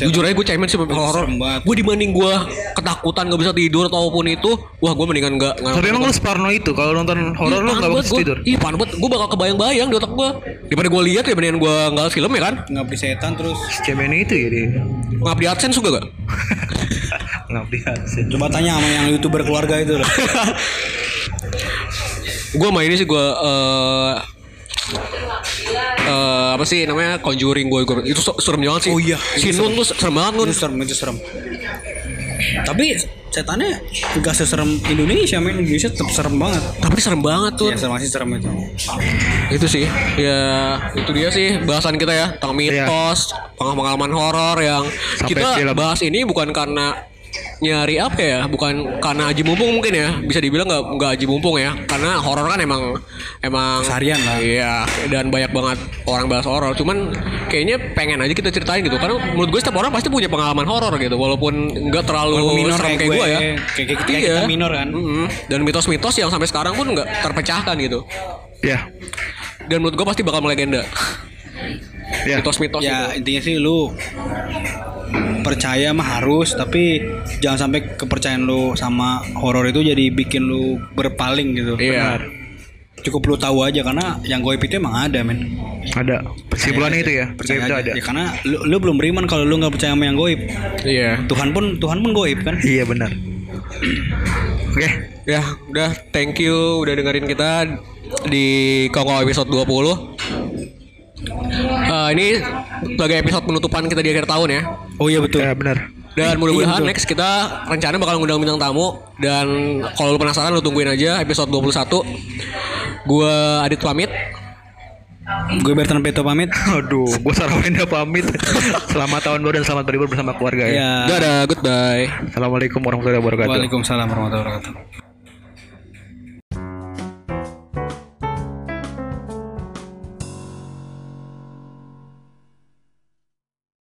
Jujur aja gue cemen sih horor. Gue dibanding gue ketakutan gak bisa tidur ataupun itu, wah gue mendingan gak. Tapi emang lu separno itu kalau nonton horor lu gak bisa tidur. Iya parno banget. Gue bakal kebayang-bayang di otak gue. Daripada gue lihat ya mendingan gue gak film ya kan. Ngabdi Setan terus. Cemen itu ya dia. Ngabdi AdSense juga gak? Ngabdi AdSense. Coba tanya sama yang YouTuber keluarga itu. Gue main ini sih gue. Uh, apa sih namanya Conjuring gue itu serem banget sih. Oh iya. Si Nun tuh serem banget Nun. Serem itu serem. Tapi setannya juga seserem Indonesia men. Indonesia tetap serem banget. Tapi serem banget tuh. Iya serem masih serem itu. Itu sih. Ya itu dia sih bahasan kita ya tentang mitos, iya. pengalaman horor yang sampai kita film. Bahas ini bukan karena nyari apa ya, bukan karena aji mumpung mungkin ya, bisa dibilang nggak nggak aji mumpung ya, karena horor kan emang emang seharian lah, iya, dan banyak banget orang bahas horor, cuman kayaknya pengen aja kita ceritain gitu, karena menurut gue setiap orang pasti punya pengalaman horor gitu, walaupun nggak terlalu minor kayak, kayak gue ya, kayak, kayak kita, iya. kita minor kan, mm-hmm. dan mitos-mitos yang sampai sekarang pun nggak terpecahkan gitu, ya, yeah. dan menurut gue pasti bakal melegenda, yeah. mitos-mitos, ya gitu. Intinya sih lu percaya mah harus, tapi jangan sampai kepercayaan lu sama horor itu jadi bikin lu berpaling gitu. Iya. Benar. Cukup lu tahu aja karena yang goib itu emang ada men. Ada. Kesimpulannya itu ya. Percaya itu ada. Ya karena lu, lu belum beriman kalau lu nggak percaya sama yang goib. Iya. Tuhan pun Tuhan pun goib kan? Iya benar. Oke, okay. ya udah thank you udah dengerin kita di Kongko episode dua puluh. Uh, ini sebagai episode penutupan kita di akhir tahun ya. Oh iya betul. Ya benar. Dan mudah-mudahan iya, next kita rencana bakal ngundang bintang tamu dan kalau lu penasaran lu tungguin aja episode dua puluh satu. Gue Adit pamit. Gue Bertan Peto pamit. Aduh, gue Sarawenda pamit. Selamat tahun baru dan selamat berlibur bersama keluarga ya. Ya. Dadah, goodbye. Assalamualaikum warahmatullahi wabarakatuh. Waalaikumsalam warahmatullahi wabarakatuh.